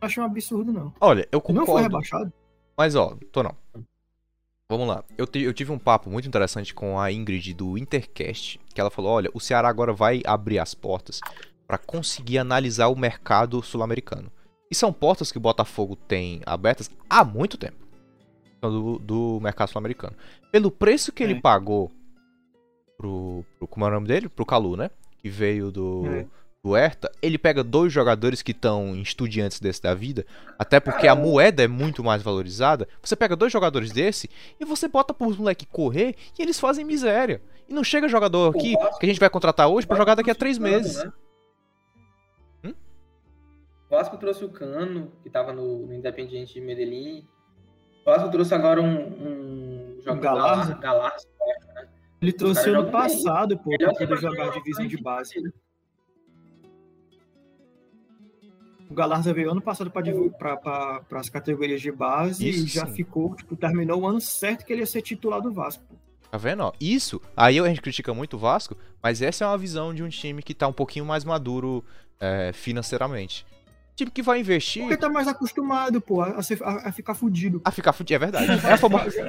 não achei um absurdo não. Olha, eu concordo. Não foi rebaixado? Mas ó, vamos lá, eu tive um papo muito interessante com a Ingrid do Intercast, que ela falou, olha, o Ceará agora vai abrir as portas para conseguir analisar o mercado sul-americano. E são portas que o Botafogo tem abertas há muito tempo, do mercado sul-americano. Pelo preço que ele pagou pro como é o nome dele? Pro Calu, né? Que veio do Hertha, ele pega 2 jogadores que estão em Estudiantes desse da vida, até porque a moeda é muito mais valorizada. Você pega 2 jogadores desse e você bota pros moleque correr e eles fazem miséria. E não chega jogador aqui que a gente vai contratar hoje pra jogar daqui a 3 meses. Né? O Vasco trouxe o Cano, que tava no Independiente de Medellín. O Vasco trouxe agora um jogador Galarza. Né? Ele trouxe ano passado, pô, pra poder jogar divisão de base. Né? O Galarza veio ano passado para as categorias de base e já ficou, terminou o ano certo que ele ia ser titular do Vasco. Tá vendo? Ó, isso, aí a gente critica muito o Vasco, mas essa é uma visão de um time que tá um pouquinho mais maduro financeiramente. Time que vai investir... Porque tá mais acostumado, pô, a ficar fudido. A ficar fudido, é verdade.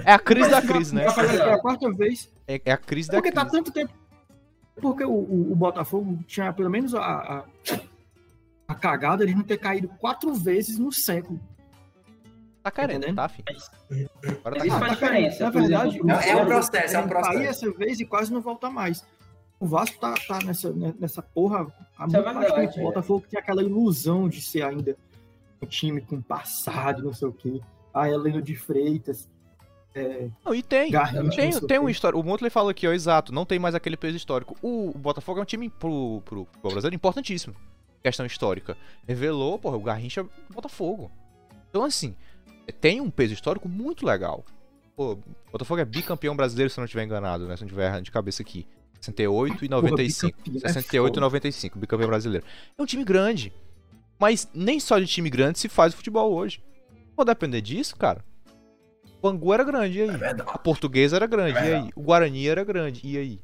É a crise da crise, né? É a quarta vez. É a crise da crise. Porque tá tanto tempo... Porque o Botafogo tinha pelo menos a cagada eles não ter caído 4 vezes no século. Tá querendo, tá, filho? Agora tá faz diferença. Na verdade, é um processo. Cair essa vez e quase não volta mais. O Vasco tá nessa porra há muito mais tempo. O Botafogo tem aquela ilusão de ser ainda um time com passado, não sei o quê. Ah, Heleno de Freitas. Não, e tem. Garrincha, tem um histórico. O Muttley falou aqui, ó, exato. Não tem mais aquele peso histórico. O Botafogo é um time pro brasileiro importantíssimo. Questão histórica. Revelou, porra, o Garrincha do Botafogo. Então, assim, tem um peso histórico muito legal. Pô, Botafogo é bicampeão brasileiro, se eu não estiver enganado, né? Se não estiver de cabeça aqui. 68 e 95. Porra, 68 e 95, bicampeão brasileiro. É um time grande. Mas nem só de time grande se faz o futebol hoje. Vou depender disso, cara. O Bangu era grande, e aí? A Portuguesa era grande, e aí? O Guarani era grande, e aí?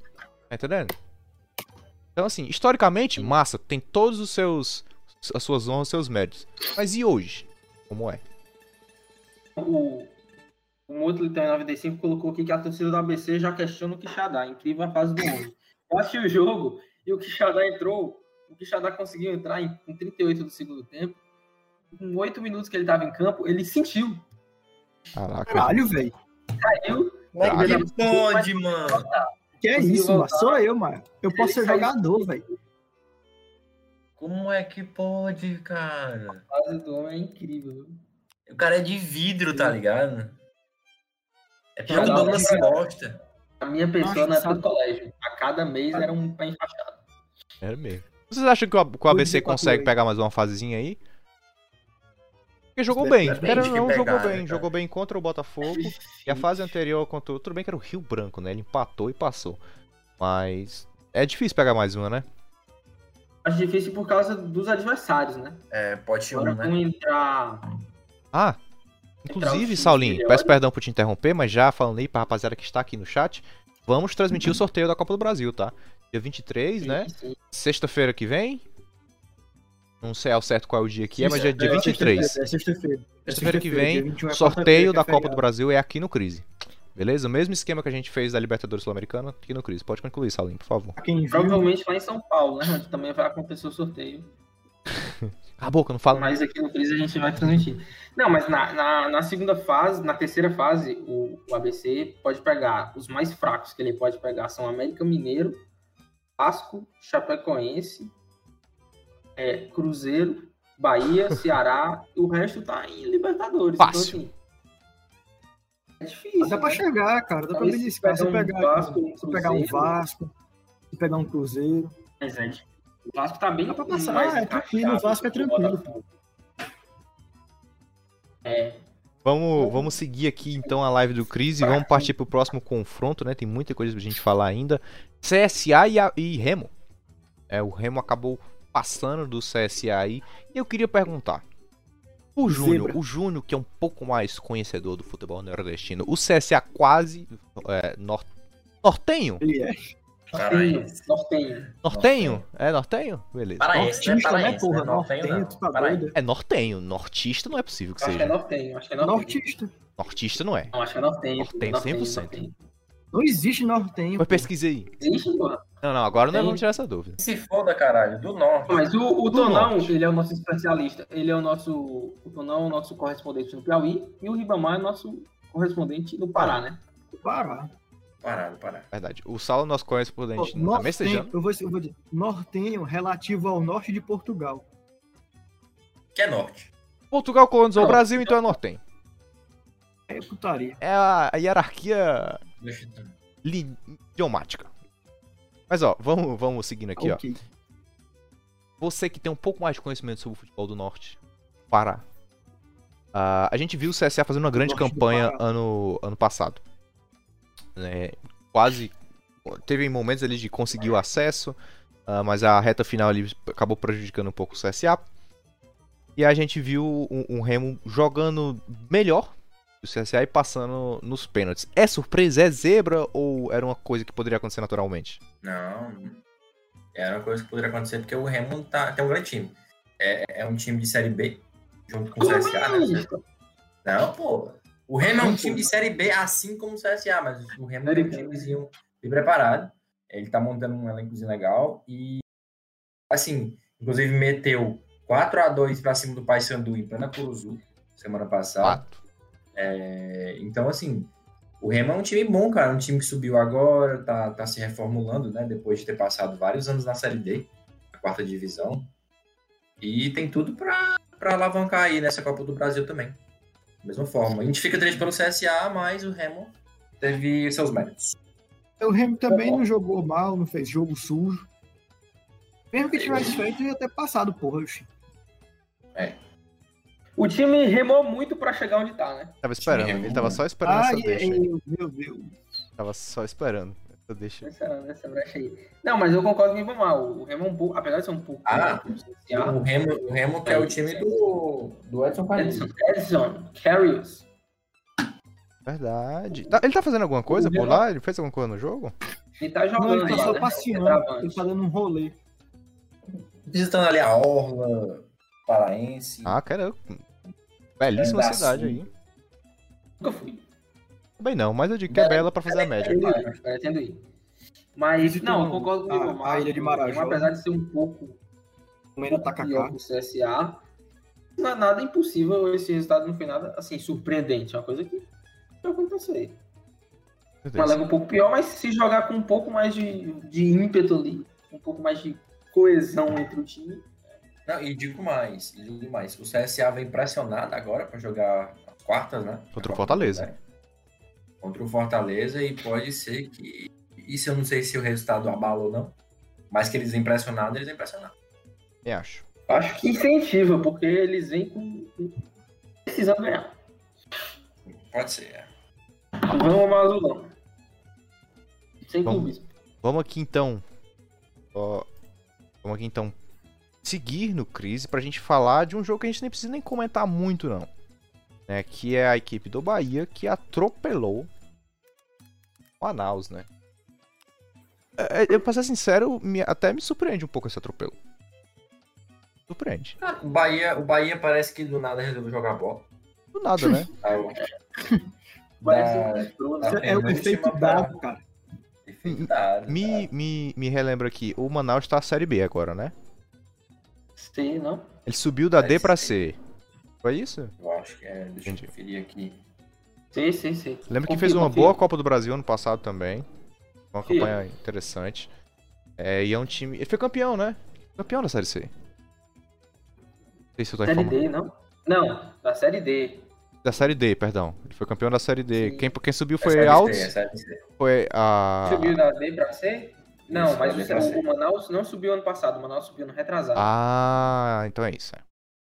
Tá entendendo? Então, assim, historicamente, massa, tem todos os seus... as suas honras, seus méritos. Mas e hoje? Como é? O Mutli, então, em 95, colocou aqui que a torcida do ABC já questiona o Quixadá. Incrível a fase do mundo. Eu achei o jogo e o Quixadá entrou. O Quixadá conseguiu entrar em 38 do segundo tempo. Com 8 minutos que ele estava em campo, ele sentiu. Caraca. Caralho, velho. Caiu. Que bonde, mano. Que é isso, mano. Sou eu, mano. Eu posso ser jogador, velho. Como é que pode, cara? A fase do homem é incrível. O cara é de vidro, tá ligado? É que é um bagulho que bosta. A minha persona era do colégio. A cada mês era um pé enfaixado. Era mesmo. Vocês acham que o ABC consegue pegar mais uma fasezinha aí? Porque jogou bem. Não jogou bem. Jogou bem contra o Botafogo. E a fase anterior contra o... Tudo bem que era o Rio Branco, né? Ele empatou e passou. Mas é difícil pegar mais uma, né? Acho difícil por causa dos adversários, né? É, pode ser um, né? Entrar... Ah, inclusive, Saulinho, peço perdão por te interromper, mas já falando aí pra rapaziada que está aqui no chat, vamos transmitir o sorteio da Copa do Brasil, tá? Dia 23, sim, né? Sim. Sexta-feira que vem. Não sei ao certo qual é o dia que é, mas é dia 23. Sexta-feira. Sexta-feira que vem, sorteio da Copa do Brasil é aqui no Crise. Beleza? O mesmo esquema que a gente fez da Libertadores Sul-Americana aqui no Cris. Pode concluir, Salim, por favor. Provavelmente lá em São Paulo, né? Onde também vai acontecer o sorteio. Cala a boca, não fala. Mas aqui no Cris a gente vai transmitir. Não, mas na segunda fase, na terceira fase, o ABC pode pegar os mais fracos que ele pode pegar. São América Mineiro, Vasco, Chapecoense, Cruzeiro, Bahia, Ceará. O resto tá em Libertadores. Fácil. Então, assim, é difícil. Dá pra chegar, cara. Dá pra beliscar. Se pegar um Vasco, se pegar um Cruzeiro. Mas é, o Vasco tá bem. Dá pra passar, é tranquilo. O Vasco é tranquilo. É. Vamos seguir aqui então a live do Cris e vamos partir pro próximo confronto, né? Tem muita coisa pra gente falar ainda. CSA e Remo. O Remo acabou passando do CSA aí. E eu queria perguntar. O Júnior, que é um pouco mais conhecedor do futebol nordestino, o CSA quase nortenho? Ele é. Nortenho? É nortenho? Beleza. Paraense, nortista, né? Porra, nortenho, não. É nortenho, nortista não é possível que seja. Acho que é nortenho. Nortista não é. Não, acho que é nortenho. Nortenho 100%. Não existe nortenho. Mas pesquisa aí. Existe, pô. Não, agora nós vamos tirar essa dúvida. Se foda, caralho, do norte. Mas o Tonão, ele é o nosso especialista. Ele é o nosso. O Tonão é o nosso correspondente no Piauí. E o Ribamar é o nosso correspondente no Pará, né? Pará. Verdade. O Saulo é o nosso correspondente na Messejana. Eu vou dizer. Nortenho relativo ao norte de Portugal. Que é norte. Portugal colonizou o Brasil, então é nortenho. É putaria. É a hierarquia idiomática. Mas ó, vamos seguindo aqui, okay. Ó. Você que tem um pouco mais de conhecimento sobre o futebol do Norte, Pará. A gente viu o CSA fazendo uma grande campanha ano passado. Quase teve momentos ali de conseguir o acesso, mas a reta final ali acabou prejudicando um pouco o CSA. E a gente viu um Remo jogando melhor o CSA e passando nos pênaltis. É surpresa? É zebra? Ou era uma coisa que poderia acontecer naturalmente? Não. Era uma coisa que poderia acontecer porque o Remo tem um grande time. É um time de Série B junto com o CSA. Né? Não, pô. O Remo é um time de Série B assim como o CSA, mas o Remo é um timezinho bem preparado. Ele tá montando um elencozinho legal e, assim, inclusive meteu 4-2 pra cima do Paysandu em Panacuruzu semana passada. Então, assim, o Remo é um time bom, cara. É um time que subiu agora, tá se reformulando, né? Depois de ter passado vários anos na Série D, a quarta divisão. E tem tudo pra alavancar aí nessa Copa do Brasil também. Da mesma forma. A gente fica triste pelo CSA, mas o Remo teve seus méritos. O Remo também não jogou mal, não fez jogo sujo. Mesmo que tivesse feito, ia ter passado, porra. O time remou muito pra chegar onde tá, né? Tava esperando, ele tava só esperando essa deixa aí. Meu Deus. Tava só esperando essa deixa aí. Essa brecha aí. Não, mas eu concordo com o Ivomar. O Remo, apesar de ser um pouco... O Remo que é o time do Edson Carlos. Edson Carlos. Verdade. Ele tá fazendo alguma coisa por lá? Ele fez alguma coisa no jogo? Ele tá jogando. Não, ele tá só passeando. Ele tá dando um rolê. Visitando ali a orla paraense. Ah, caramba. Belíssima cidade aí. Nunca fui. Bem não, mas eu digo que é bela pra fazer a média. Mas, não, eu concordo com o Igor. A Ilha de Marajó, apesar de ser um pouco pior que o CSA, não é nada impossível. Esse resultado não foi nada, assim, surpreendente. É uma coisa que vai acontecer. Uma leva um pouco pior, mas se jogar com um pouco mais de ímpeto ali, um pouco mais de coesão entre o time. Não, e digo mais, o CSA vem pressionado agora pra jogar as quartas, né? Contra o Fortaleza. Né? Contra o Fortaleza, e pode ser que... Isso eu não sei se o resultado abala ou não, mas que eles vêm pressionados, eles vêm pressionados. Eu acho. Acho que incentiva, porque eles vêm com... precisando ganhar. Pode ser, Vamos amar o Lula. Sem clubismo. Vamos aqui então seguir no Crise pra gente falar de um jogo que a gente nem precisa nem comentar muito não, né? Que é a equipe do Bahia que atropelou o Manaus, né? Eu, pra ser sincero, até me surpreende um pouco esse atropelo. Surpreende. O Bahia parece que do nada resolveu jogar bola. Do nada, né? É o efeito dado, cara. Me relembra aqui, o Manaus tá na Série B agora, né? Sim, não? Ele subiu da D pra C. Foi isso? Eu acho que é, deixa eu conferir aqui. Sim. Lembra que fez uma boa Copa do Brasil ano passado também. Uma campanha interessante. E é um time... Ele foi campeão, né? Campeão da Série C. Não sei se eu tô informando. Série D, não? Não, da Série D. Da Série D, perdão. Ele foi campeão da Série D. Quem subiu foi Altos. Foi a... Subiu da D pra C? Não, isso, mas o Manaus não subiu ano passado. O Manaus subiu no retrasado. Ah, então é isso.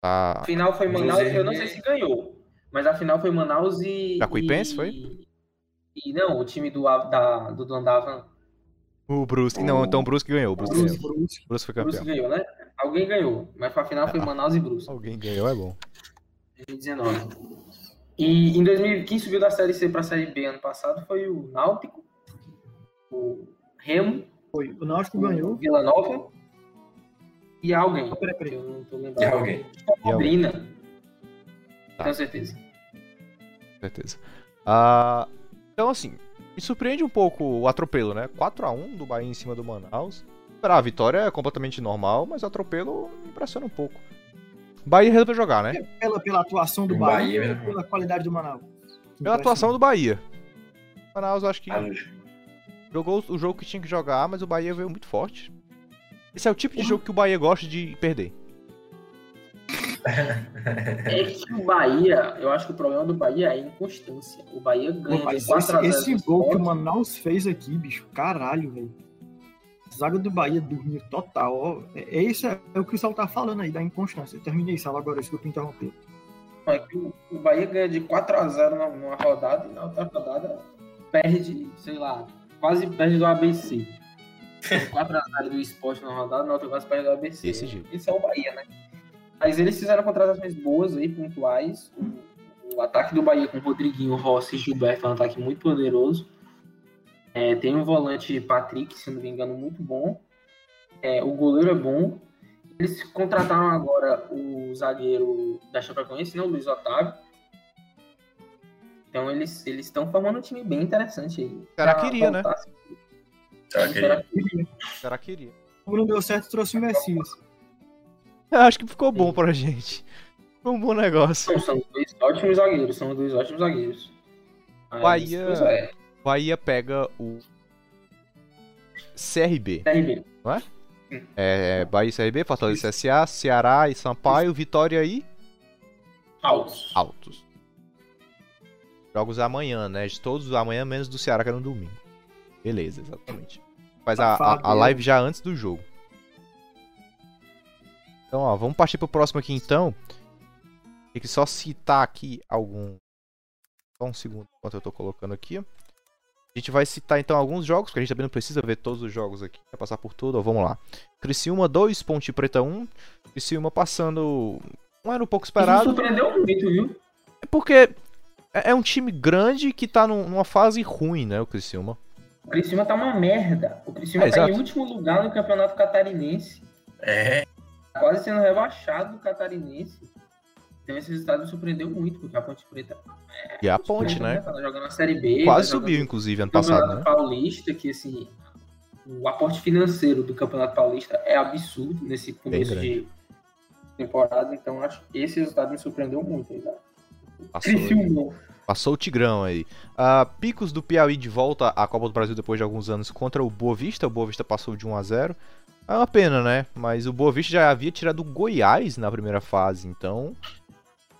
A final foi Manaus, eu não sei se ganhou. Mas a final foi Manaus e... Da Cuipense, foi? E não, o time do Dondavan. O Brusque. Não, então o Brusque ganhou. O Brusque foi campeão. O Brusque ganhou, né? Alguém ganhou. Mas a final foi Manaus e Brusque. Alguém ganhou, é bom. 2019. E em 2015 subiu da Série C para a Série B ano passado, foi o Náutico, o Remo. Foi, o Náutico ganhou. Vila Nova e alguém. Eu não tô lembrando. E alguém. Cobrina. Tenho certeza. Com certeza. Então, assim, me surpreende um pouco o atropelo, né? 4x1 do Bahia em cima do Manaus. A vitória é completamente normal, mas o atropelo me impressiona um pouco. Bahia resolveu jogar, né? Pela atuação do Bahia, pela qualidade do Manaus. Pela atuação do Bahia. O Manaus, acho que jogou o jogo que tinha que jogar, mas o Bahia veio muito forte. Esse é o tipo de jogo que o Bahia gosta de perder. É que o Bahia, eu acho que o problema do Bahia é a inconstância. O Bahia ganha de 4x0. Esse gol que o Manaus fez aqui, bicho, caralho, velho. Zaga do Bahia dormiu total, ó. Esse é o que o Sal tá falando aí, da inconstância. Eu terminei, Sal, agora, desculpa interromper. O Bahia ganha de 4x0 numa rodada e na outra rodada perde, sei lá, quase perde do ABC. 4x0 do Sport na rodada, na outra quase perde do ABC. Isso é o Bahia, né? Mas eles fizeram contratações boas aí, pontuais. O ataque do Bahia com Rodriguinho, Rossi e Gilberto é um ataque muito poderoso. Tem um volante Patrick, se não me engano, muito bom. O goleiro é bom. Eles contrataram agora o zagueiro da Chapecoense, não, Luiz Otávio. Então eles estão formando um time bem interessante aí. Será que iria, né? Como não deu certo, trouxe o Messias. Acho que ficou bom pra gente. Foi um bom negócio. Não, são dois ótimos zagueiros. Mas, Bahia... Bahia pega o CRB. Não é? Bahia e CRB, Fortaleza e CSA, Ceará e Sampaio, Vitória e... Altos. Jogos amanhã, né? De todos amanhã, menos do Ceará, que é no domingo. Beleza, exatamente. Faz a live já antes do jogo. Então, ó, vamos partir pro próximo aqui, então. Tem que só citar aqui algum... Só um segundo enquanto eu estou colocando aqui. A gente vai citar então alguns jogos, porque a gente também não precisa ver todos os jogos aqui. Vai passar por tudo, ó, vamos lá. Criciúma 2, Ponte Preta 1. Criciúma passando... Não era um pouco esperado. Isso me surpreendeu muito, viu? É porque é um time grande que tá numa fase ruim, né, o Criciúma. O Criciúma tá uma merda. O Criciúma tá em último lugar no Campeonato Catarinense. É. Quase sendo rebaixado do Catarinense. Então esse resultado me surpreendeu muito, porque a Ponte Preta... E a Ponte, né? Tá jogando a Série B. Quase subiu, inclusive, ano passado, né? Paulista, que assim... O aporte financeiro do Campeonato Paulista é absurdo nesse começo de temporada. Então acho que esse resultado me surpreendeu muito, hein, cara? Passou o Tigrão aí. Picos do Piauí de volta à Copa do Brasil depois de alguns anos contra o Boa Vista. O Boa Vista passou de 1-0. É uma pena, né? Mas o Boa Vista já havia tirado o Goiás na primeira fase, então...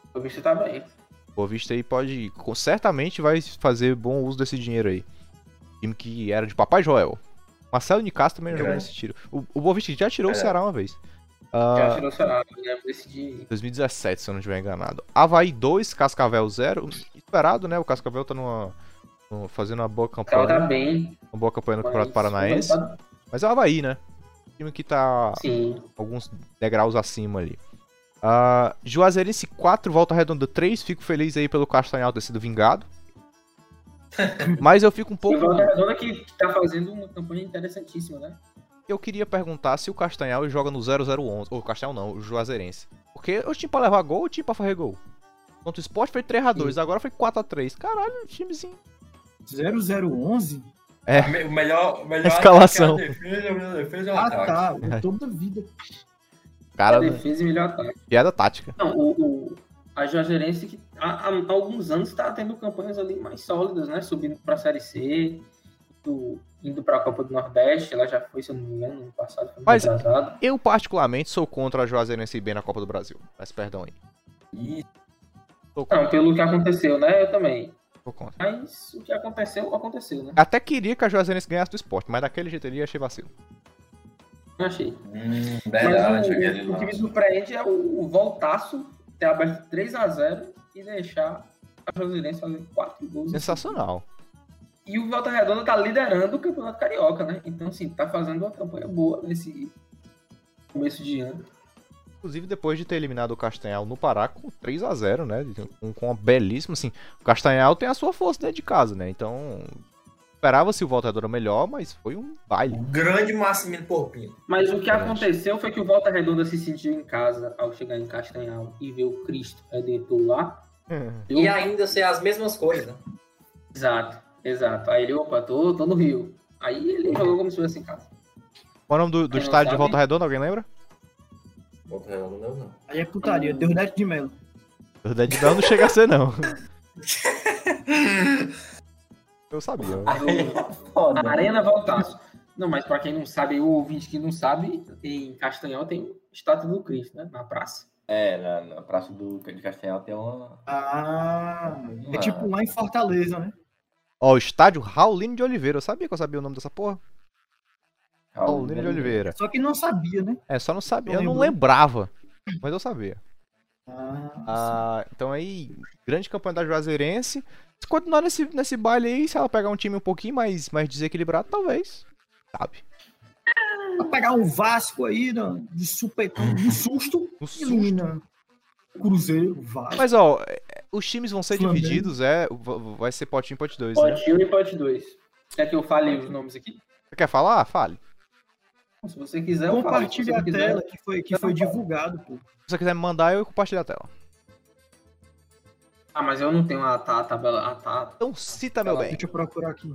O Boa Vista tá bem. O Boa Vista aí pode... Certamente vai fazer bom uso desse dinheiro aí. Time que era de Papai Joel. Marcelo Nicastro também jogou nesse tiro. O Boa Vista já tirou o Ceará uma vez. Já tirou o Ceará, né? Decidi... 2017, se eu não estiver enganado. Havaí 2, Cascavel 0. Esperado, né? O Cascavel tá fazendo uma boa campanha. O Cascavel tá bem. Uma boa campanha no Campeonato Paranaense. Mas é o Havaí, né? O time que tá alguns degraus acima ali. Juazeirense 4, Volta Redonda 3. Fico feliz aí pelo Castanhal ter sido vingado. Mas eu fico um pouco... O Volta Redonda que tá fazendo uma campanha interessantíssima, né? Eu queria perguntar se o Castanhal joga no 0011. Ou o Castanhal não, o Juazeirense. Porque o time pra levar gol ou o time pra fazer gol? Contra o Sport foi 3-2, agora foi 4-3. Caralho, o timezinho. 0011? É. A melhor escalação. Defesa é o ataque. Tá. Toda vida. Cara, defesa e melhor ataque. Piada tática. Não, a Juazeirense que há alguns anos tá tendo campanhas ali mais sólidas, né? Subindo pra Série C. Indo para a Copa do Nordeste, ela já foi, se eu não me engano, no passado. Mas eu, particularmente, sou contra a Juazeirense bem na Copa do Brasil. Mas perdão aí. Não, pelo que aconteceu, né? Eu também. Tô contra. Mas o que aconteceu, aconteceu, né? Até queria que a Juazeirense ganhasse do Sport, mas daquele jeito ali achei vacilo. Não achei. Verdade, o que me surpreende é o voltaço ter aberto 3-0 e deixar a Juazeirense fazer 4 gols. Sensacional. E o Volta Redonda tá liderando o Campeonato Carioca, né? Então, assim, tá fazendo uma campanha boa nesse começo de ano. Inclusive, depois de ter eliminado o Castanhal no Pará com 3-0, né? Com uma belíssima, assim... O Castanhal tem a sua força dentro de casa, né? Então, esperava-se o Volta Redonda melhor, mas foi um baile. Um grande Massimiliano Porpinho. Mas o que aconteceu foi que o Volta Redonda se sentiu em casa ao chegar em Castanhal e ver o Cristo Redentor lá. E ainda ser as mesmas coisas, né? Exato. Aí ele, opa, tô no Rio. Aí ele jogou como se fosse em casa. Qual é o nome do estádio de Volta Redonda? Alguém lembra? Volta Redonda não. Aí é putaria, Deusdete de Melo. Deusdete de Melo não chega a ser, não. Eu sabia. A Arena Voltaço. Não, mas pra quem não sabe, o ouvinte que não sabe, em Castanhal tem o estátua do Cristo, né? Na praça. É, na praça de Castanhal tem uma... É tipo lá em Fortaleza, né? Ó, o estádio Raulino de Oliveira. Eu sabia que eu sabia o nome dessa porra. Raulino de Oliveira. Só que não sabia, né? É, só não sabia. Eu não lembrava. Mas eu sabia. Então aí, grande campanha da Juazeirense. Se continuar nesse baile aí, se ela pegar um time um pouquinho mais desequilibrado, talvez. Sabe? Vai pegar um Vasco aí, né? De supetão, de susto. Ilumina. Cruzeiro, Vasco. Mas, ó... Os times vão ser Flamengo. Divididos, vai ser potinho e pote 2, né? Potinho e pote 2. Quer que eu fale os nomes aqui? Você quer falar? Fale. Se você quiser, eu compartilhe a tela que foi divulgado, pô. Se você quiser me mandar, eu compartilho a tela. Ah, mas eu não tenho a tabela. Então cita, meu bem. Deixa eu procurar aqui.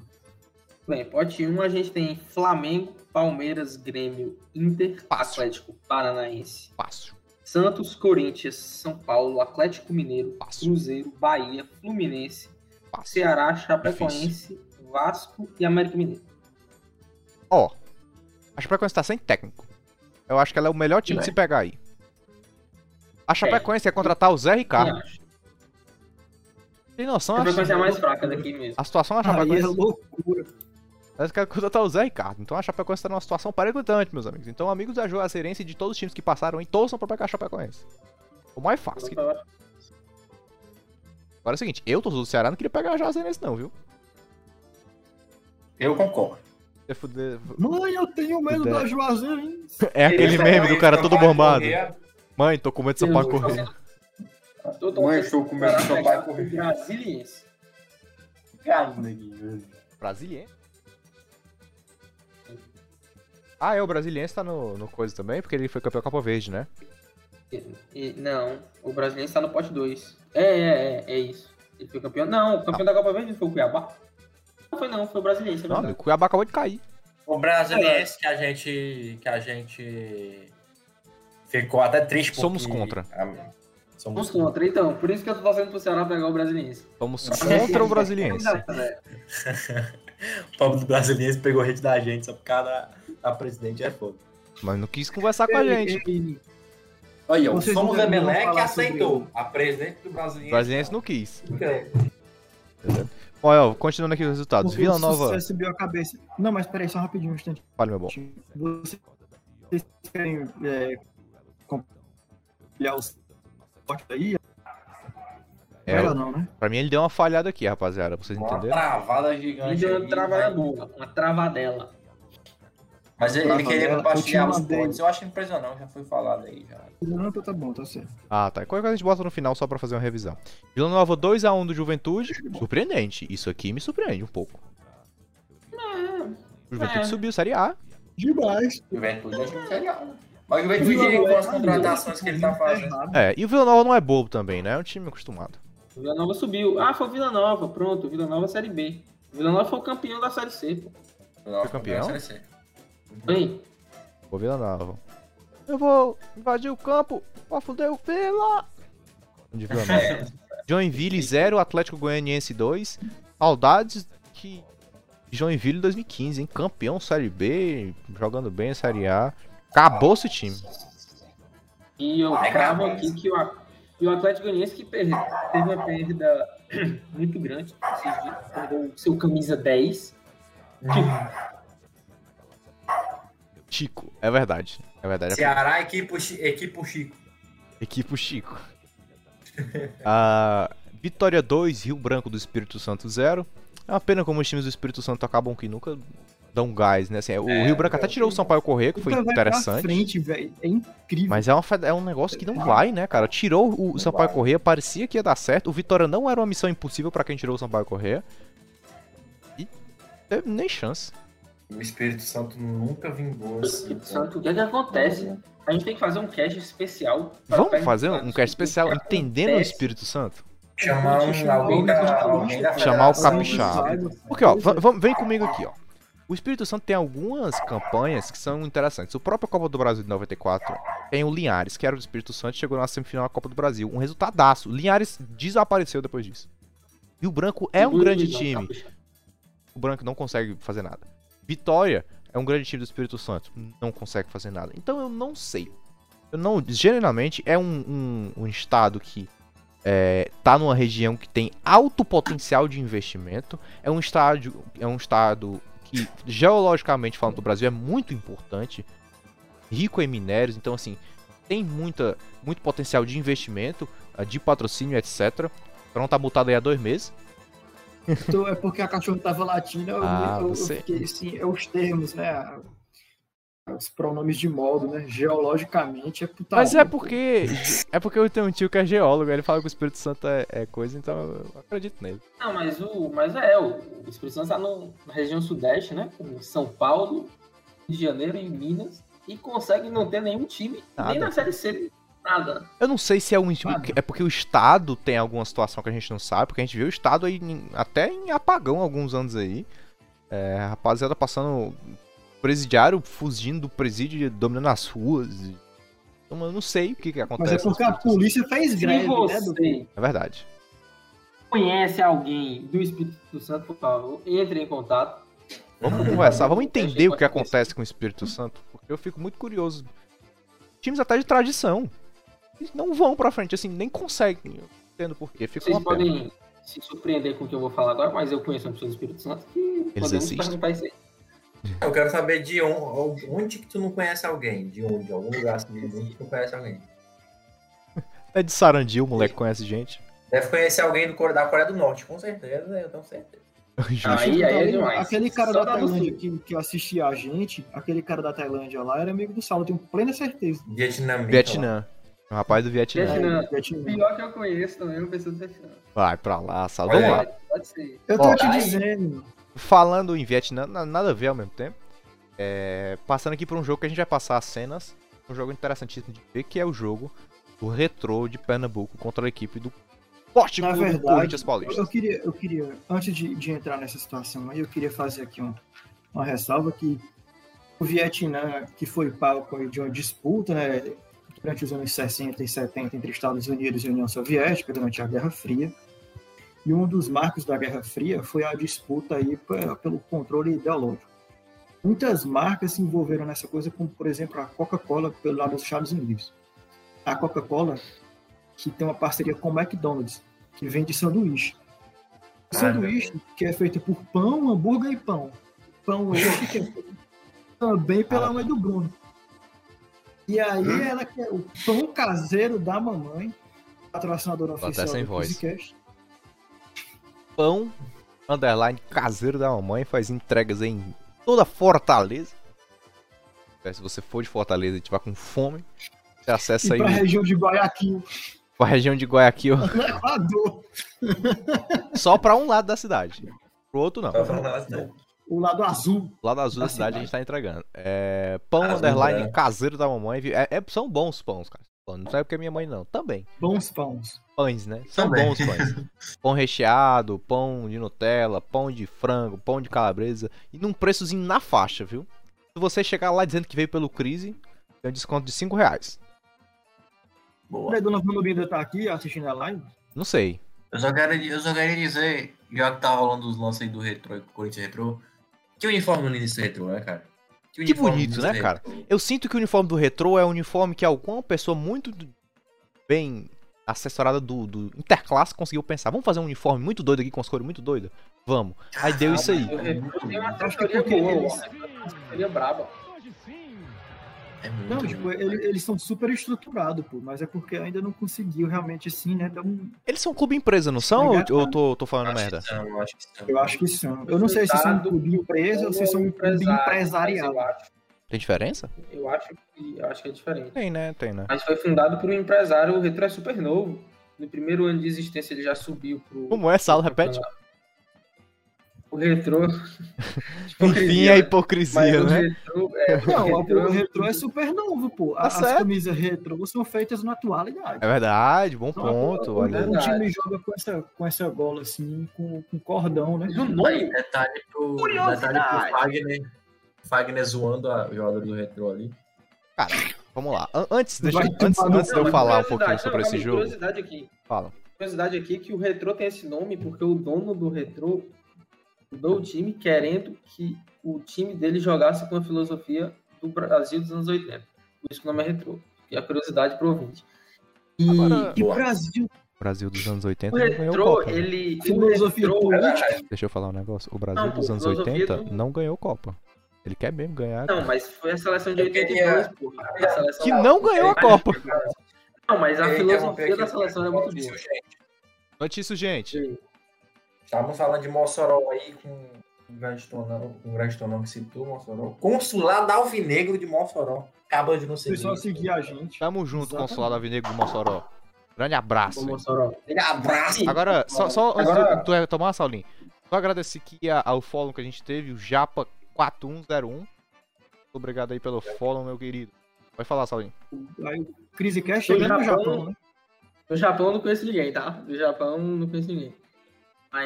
Bem, pote 1 a gente tem Flamengo, Palmeiras, Grêmio, Inter, Fácil. Atlético Paranaense. Fácil. Santos, Corinthians, São Paulo, Atlético Mineiro, Cruzeiro, Bahia, Fluminense, Ceará, Chapecoense, Vasco e América Mineiro. Ó, a Chapecoense tá sem técnico. Eu acho que ela é o melhor time de se pegar aí. A Chapecoense quer contratar o Zé Ricardo. Tem noção? A Chapecoense é a mais fraca daqui mesmo. A situação da Chapecoense é loucura. Eles querem contratar o Zé Ricardo. Então a Chapecoense está numa situação periclitante, meus amigos. Então, amigos da Juazeirense e de todos os times que passaram, torçam para pegar a Chapecoense. O mais fácil. Agora é o seguinte, eu, torcedor do Ceará, não queria pegar a Juazeirense não, viu? Eu concordo. Mãe, eu tenho medo da Juazeirense. É aquele meme do cara todo bombado. Mãe, tô com medo de seu pai correr. Mãe, tô com medo de seu pai correr. Brasiliense. Brasiliense? Ah, é, o Brasiliense tá no coisa também, porque ele foi campeão Copa Verde, né? Não, o Brasiliense tá no pote 2. É isso. Ele foi campeão. Não, o campeão da Copa Verde foi o Cuiabá. Não foi o Brasiliense. Não, o Cuiabá acabou de cair. O Brasiliense que a gente ficou até triste porque... Somos contra. Somos contra, então. Por isso que eu tô torcendo pro Ceará pegar o Brasiliense. Somos contra o Brasiliense. O povo do Brasiliense pegou a rede da gente só por causa da presidente, é foda. Mas não quis conversar com a gente. Olha, o Somos Emelec aceitou. A presidente do Brasiliense. O Brasiliense não quis. Entendeu? Olha, continuando aqui os resultados. Vila Nova. Você subiu a cabeça. Não, mas peraí, só rapidinho um instante. Fale, meu bom. Vocês querem compartilhar os potes aí? É, não, né? Pra mim ele deu uma falhada aqui, rapaziada, pra vocês entenderem. Uma travada gigante. Ele deu uma travada boa, uma travadela. Mas ele queria compartilhar os potes. Eu acho que não precisa não, já foi falado aí. Já. Não, tá bom, tá certo. Ah, tá. Qualquer coisa a gente bota no final só pra fazer uma revisão. Vila Nova 2-1 do Juventude. Surpreendente. Isso aqui me surpreende um pouco. Não. O Juventude subiu, Série A. Demais. Juventude acho que Série A. Mas o Juventude com as contratações que ele tá fazendo. É, e o Vila Nova não é bobo também, né? É um time acostumado. O Vila Nova subiu. Ah, foi o Vila Nova. Pronto, Vila Nova Série B. O Vila Nova foi o campeão da Série C, pô. Foi campeão? Série C. Oi. Vou Vila Nova. Eu vou invadir o campo pra fuder o Vila. De Vila Nova. Joinville 0, Atlético Goianiense 2. Saudades de Joinville 2015, hein? Campeão Série B, jogando bem a Série A. Acabou esse time. E eu cravo aqui que o Atlético Goianiense que teve uma perda muito grande. Perdeu seu camisa 10. Que... Chico, é verdade. É verdade. Ceará, é equipe Chico. Equipe Chico. Vitória 2, Rio Branco do Espírito Santo 0. É uma pena como os times do Espírito Santo acabam que nunca dão gás, né? Assim, o Rio Branco até tirou o Sampaio Corrêa, que foi interessante. Frente, velho. É incrível. Mas é um negócio que não vai, né, cara? Tirou o Sampaio Corrêa, parecia que ia dar certo. O Vitória não era uma missão impossível pra quem tirou o Sampaio Corrêa. E teve nem chance. O Espírito Santo nunca vingou. Assim, o que acontece? A gente tem que fazer um cast especial. Vamos fazer um cast especial entendendo o Espírito Santo? Chamar alguém da Chamar o capixaba. Porque, ó, vem comigo aqui, ó. O Espírito Santo tem algumas campanhas que são interessantes. O próprio Copa do Brasil de 94 tem o Linhares, que era do Espírito Santo, chegou na semifinal da Copa do Brasil. Um resultadaço. O Linhares desapareceu depois disso. E o Branco é um grande time. O Branco não consegue fazer nada. Vitória é um grande time do Espírito Santo, não consegue fazer nada. Então eu não sei. Eu não, geralmente é um estado que tá numa região que tem alto potencial de investimento. É um estado que, geologicamente falando do Brasil, é muito importante, rico em minérios. Então, assim, tem muito potencial de investimento, de patrocínio, etc. Então tá multado aí há 2 meses. Então, é porque a cachorra tava latindo, eu fiquei assim, os termos, né? Os pronomes de modo, né? Geologicamente é puta. Mas onda, é porque eu tenho um tio que é geólogo, ele fala que o Espírito Santo é coisa, então eu acredito nele. Não, mas o Espírito Santo tá na região sudeste, né? Como São Paulo, Rio de Janeiro e Minas, e consegue não ter nenhum time, nada. Nem na Série C. Nada. Eu não sei se é um... É porque o Estado tem alguma situação que a gente não sabe, porque a gente viu o Estado aí até em apagão alguns anos aí. Rapaziada passando presidiário, fugindo do presídio, dominando as ruas. Então eu não sei o que acontece. Mas é porque a polícia fez greve, né? É verdade. Conhece alguém do Espírito Santo, por favor, entre em contato. Vamos conversar, vamos entender o que acontece com o Espírito Santo, porque eu fico muito curioso. Times até de tradição. Eles não vão pra frente, assim, nem conseguem. Eu entendo por quê. Vocês podem se surpreender com o que eu vou falar agora, mas eu conheço uma pessoa do Espírito Santo que eles existem. Eu quero saber de onde que tu não conhece alguém. De onde? Algum lugar assim, de onde tu não conhece alguém. É de Sarandil, o moleque conhece gente. Deve conhecer alguém da Coreia do Norte, com certeza, né? Eu tenho certeza. Aí é demais. Aquele cara da Tailândia que assistia a gente, aquele cara da Tailândia lá era amigo do Saulo, eu tenho plena certeza. Vietnã. O rapaz do Vietnã. O pior que eu conheço também é uma pessoa do Vietnã. Vai pra lá, Saulo. Vamos lá. Pode ser. Eu tô te dizendo. Falando em Vietnã, nada a ver ao mesmo tempo. Passando aqui por um jogo que a gente vai passar as cenas. Um jogo interessantíssimo de ver, que é o jogo do Retrô de Pernambuco contra a equipe do Forte Clube do Corinthians Paulista. Eu queria antes de entrar nessa situação aí, eu queria fazer aqui uma ressalva que o Vietnã, que foi palco de uma disputa, né, durante os anos 60 e 70 entre Estados Unidos e União Soviética, durante a Guerra Fria. E um dos marcos da Guerra Fria foi a disputa aí pelo controle ideológico. Muitas marcas se envolveram nessa coisa, como, por exemplo, a Coca-Cola, pelo lado dos Estados Unidos. A Coca-Cola, que tem uma parceria com o McDonald's, que vende sanduíche. Sanduíche que é feito por pão, hambúrguer e pão. Pão esse que é feito também pela mãe do Bruno. E aí ela quer o pão caseiro da mamãe, patrocinadora oficial do CriseCast. Pão, caseiro da mamãe, faz entregas em toda Fortaleza. Se você for de Fortaleza e tiver com fome, você acessa aí. Pra região de Guayaquil. Pra região de Guayaquil. Só pra um lado da cidade. Pro outro não. O lado azul. O lado azul da cidade a gente tá entregando. Pão caseiro da mamãe. São bons pãos, cara. Não sabe porque é minha mãe não. Também. Bons pães. Pães, né? São também. Bons pães. Pão recheado, pão de Nutella, pão de frango, pão de calabresa. E num preçozinho na faixa, viu? Se você chegar lá dizendo que veio pelo Crise, tem um desconto de R$5. Boa. A dona Filomena tá aqui assistindo a live? Não sei. Eu só quero dizer, já que tá rolando os lances aí do Retrô, Corinthians Retrô, que uniforme não existe Retrô, né, cara? Que bonito, né, cara? Eu sinto que o uniforme do Retrô é um uniforme que alguma pessoa muito bem assessorada do Interclasse conseguiu pensar. Vamos fazer um uniforme muito doido aqui, com as cores muito doidas? Vamos. Aí deu isso aí. Tem uma assessoria boa, uma assessoria braba. Não, tipo, eles são super estruturados, pô, mas é porque ainda não conseguiu realmente assim, né? Eles são clube empresa, não são? Ou eu tô falando merda? Eu acho que são. Eu não sei se são um clube empresa ou se são um clube empresarial. Tem diferença? Eu acho que é diferente. Tem, né? Mas foi fundado por um empresário, o Retrô é super novo. No primeiro ano de existência ele já subiu pro... Como é, Saulo? Repete. O Retrô... Enfim, a hipocrisia, né? O Retrô é super novo, pô. As camisas Retrô são feitas na atualidade. É verdade, bom ponto. O time joga com essa bola, assim, com cordão, né? Detalhe pro Fagner zoando a jogadora do Retrô ali. Cara, vamos lá. Antes de eu falar um pouquinho sobre esse jogo... Curiosidade aqui que o Retrô tem esse nome porque o dono do Retrô mudou o time querendo que o time dele jogasse com a filosofia do Brasil dos anos 80. Por isso que o nome é Retrô. E a curiosidade pro ouvinte. E Brasil dos anos 80 não ganhou Copa. Deixa eu falar um negócio. O Brasil dos anos 80 não ganhou Copa. Ele quer mesmo ganhar. Não, mas foi a seleção de 82, porra. Que não ganhou a Copa. Não, mas a filosofia da seleção é muito boa. Notícia, gente. Estavam falando de Mossoró aí com um grande tornão que citou Mossoró. Consulado Alvinegro de Mossoró. Acabou de conseguir. Só seguir a gente. Tamo junto, exatamente. Consulado Alvinegro de Mossoró. Grande abraço. Grande abraço. Agora, só antes de tu tomar, Saulinho, só agradecer aqui ao follow que a gente teve, o Japa 4101. Muito obrigado aí pelo follow, meu querido. Vai falar, Saulinho. CriseCast chegando no Japão, né? No Japão não conheço ninguém, tá? No Japão não conheço ninguém.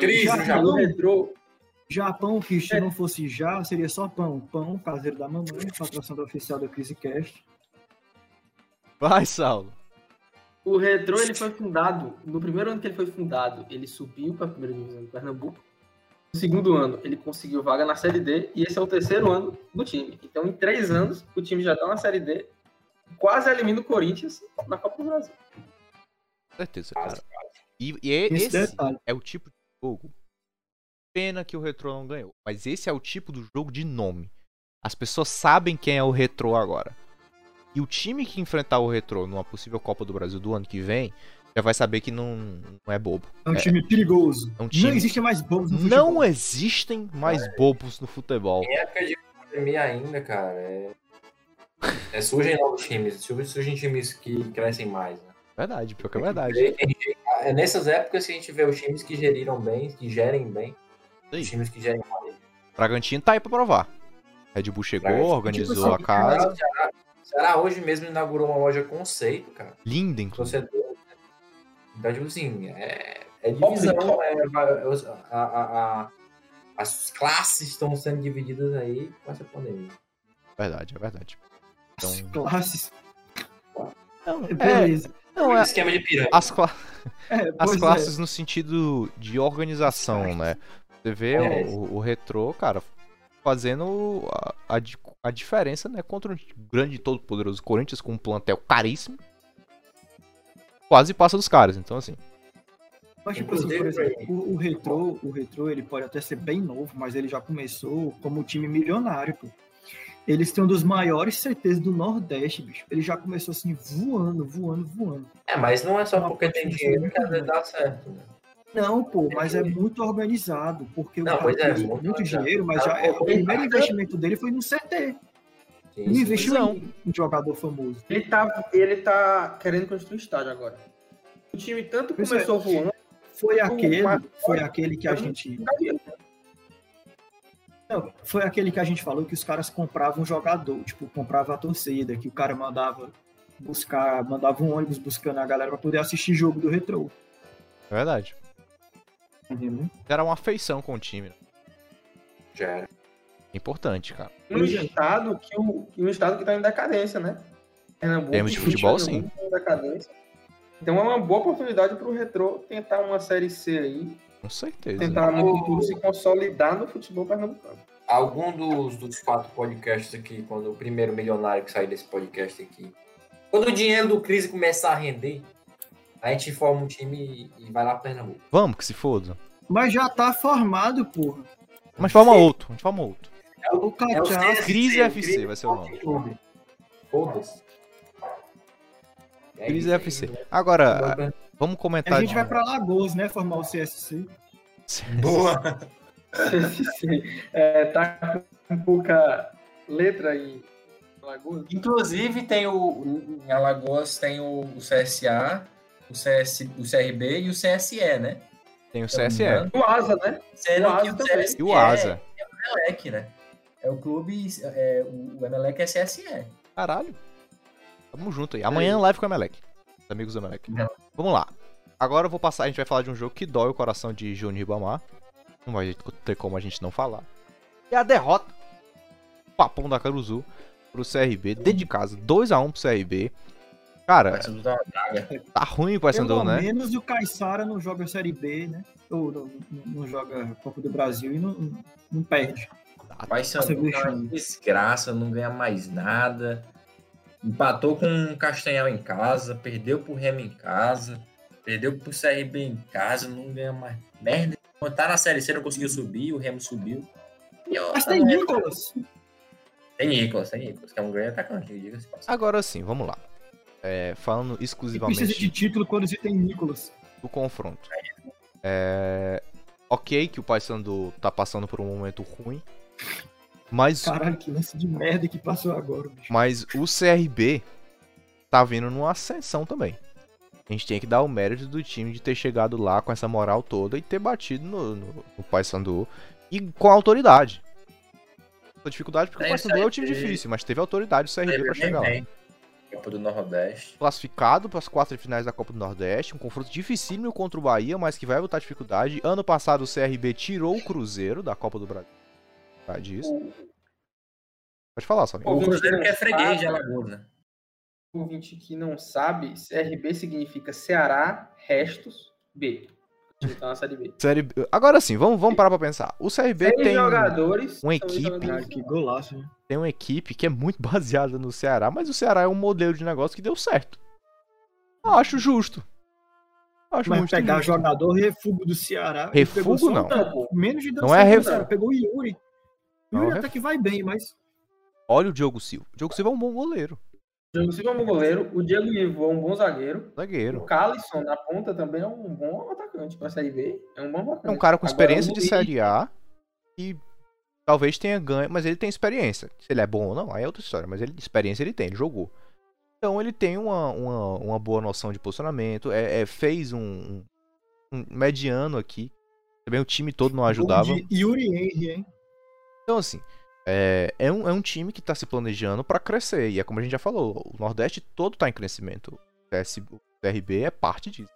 Cris, Japão, que se não fosse já, seria só pão, caseiro da mamãe, patrocinador oficial da CriseCast. Vai, Saulo. O Retrô, ele foi fundado, no primeiro ano que ele foi fundado, ele subiu para a primeira divisão do Pernambuco. No segundo ano, ele conseguiu vaga na Série D, e esse é o terceiro ano do time. Então, em 3 anos, o time já está na Série D, quase elimina o Corinthians na Copa do Brasil. Certeza, cara. E esse é o tipo de jogo. Pena que o Retrô não ganhou. Mas esse é o tipo do jogo de nome. As pessoas sabem quem é o Retrô agora. E o time que enfrentar o Retrô numa possível Copa do Brasil do ano que vem já vai saber que não é bobo. É um time perigoso. É um time... Não existem mais bobos no futebol. Não existem mais bobos no futebol. Em época de pandemia ainda, cara, surgem novos times, surgem times que crescem mais, né? Verdade, pior que é verdade. É nessas épocas que a gente vê os times que geriram bem, que gerem bem. Sim. Os times que gerem mal. Bragantino tá aí pra provar. Red Bull chegou, organizou tipo assim, a casa. O Ceará hoje mesmo inaugurou uma loja conceito, cara. Linda, inclusive. Torcedor. Então, tipo assim, é divisão, as classes estão sendo divididas aí com essa pandemia. Verdade, é verdade. Então... As classes... Não, beleza. Não, esquema de pirâmide. As classes no sentido de organização, né? Você vê o Retrô, cara, fazendo a diferença, né? Contra um grande e todo poderoso Corinthians com um plantel caríssimo. Quase passa dos caras, então assim. Mas, tipo, por exemplo, o Retrô, ele pode até ser bem novo, mas ele já começou como um time milionário, pô. Eles têm um dos maiores CTs do Nordeste, bicho. Ele já começou assim, voando. É, mas não é só porque tem dinheiro que às vezes dá certo, né? Não, pô, mas é muito organizado, porque não, o cara tem muito dinheiro, mas já o primeiro investimento dele foi no CT. Não investiu em um jogador famoso. Ele tá querendo construir estádio agora. O time tanto começou voando... Foi aquele que a gente... Não, foi aquele que a gente falou que os caras compravam um jogador, tipo, comprava a torcida, que o cara mandava um ônibus buscando a galera pra poder assistir jogo do Retrô. É verdade. Uhum. Era uma afeição com o time. Já era. Importante, cara. Um estado que tá em decadência, né? Pernambuco, temos de futebol, sim. Então é uma boa oportunidade pro Retrô tentar uma Série C aí. Com certeza. Tentar se consolidar no futebol pernambucano. Algum dos quatro podcasts aqui, quando o primeiro milionário que sair desse podcast aqui, quando o dinheiro do Crise começar a render, a gente forma um time e vai lá para Pernambuco. Vamos, que se foda. Mas já tá formado, porra. Mas forma outro. É o Crise FC vai ser o nome. Foda-se. Crise FC. Agora... Vamos comentar. A gente vai pra Lagoas, né? Formar o CSC. Boa! CSC. Tá com pouca letra aí. Lagoas. Inclusive, em Alagoas tem o CSA, o CRB e o CSE, né? Tem o CSE. O ASA, né? E o ASA. É o Emelec, né? É o clube. O Emelec é CSE. Caralho. Tamo junto aí. Amanhã live com o Emelec. Amigos do Emelec. Vamos lá. Agora eu vou passar, a gente vai falar de um jogo que dói o coração de Júnior Ribamar. Não vai ter como a gente não falar. E a derrota. Papão da Caruzu pro CRB. Dentro de casa. 2-1 pro CRB. Cara, tá ruim o Paysandu, né? Pelo menos o Caiçara não joga Série B, né? Ou não joga Copa do Brasil e não perde. O Paysandu é uma desgraça, não ganha mais nada. Empatou com o Castanhal em casa, perdeu pro Remo em casa, perdeu pro CRB em casa, não ganha mais merda. Quando tá na Série C, não conseguiu subir, o Remo subiu. E, ó, mas tá tem Nicolas. Tem Nicolas, que é um grande atacante, diga-se. Agora sim, vamos lá. Falando exclusivamente... Precisa de título quando se tem Nicolas. Do confronto. Ok que o Paysandu tá passando por um momento ruim. Mas, caralho, que lance de merda que passou agora, bicho. Mas o CRB tá vindo numa ascensão também. A gente tem que dar o mérito do time de ter chegado lá com essa moral toda e ter batido no Paysandu e com a autoridade. A dificuldade porque o Paysandu é um time difícil, mas teve autoridade do CRB pra chegar lá. Copa do Nordeste. Classificado para as quartas de finais da Copa do Nordeste, um confronto dificílimo contra o Bahia, mas que vai botar dificuldade. Ano passado o CRB tirou o Cruzeiro da Copa do Brasil. Tá disso. Pode falar, só. O Cruzeiro que é freguês de Alagoas, né? O ouvinte que não sabe, CRB significa Ceará, Restos, B. Então, na Série B. Série B. Agora sim, vamos parar pra pensar. O CRB tem uma equipe... Cara, que golaço, né? Tem uma equipe que é muito baseada no Ceará, mas o Ceará é um modelo de negócio que deu certo. Eu acho justo. Mas pegar jogador refugo do Ceará... Refugo não. Menos de não é refugo. Pegou o Yuri. Não, até que vai bem, mas... Olha o Diogo Silva. O Diogo Silva é um bom goleiro. Silva é um bom goleiro, o Diego Ivo é um bom zagueiro. O Calisson na ponta também é um bom atacante pra Série B. É um bom atacante. É um cara com experiência de Série A e talvez tenha ganho, mas ele tem experiência. Se ele é bom ou não, aí é outra história, mas ele, experiência ele tem, ele jogou. Então ele tem uma boa noção de posicionamento, fez um mediano aqui. Também o time todo não ajudava. Yuri Henry, hein? Então assim, é um time que tá se planejando pra crescer. E é como a gente já falou, o Nordeste todo tá em crescimento. O CRB é parte disso.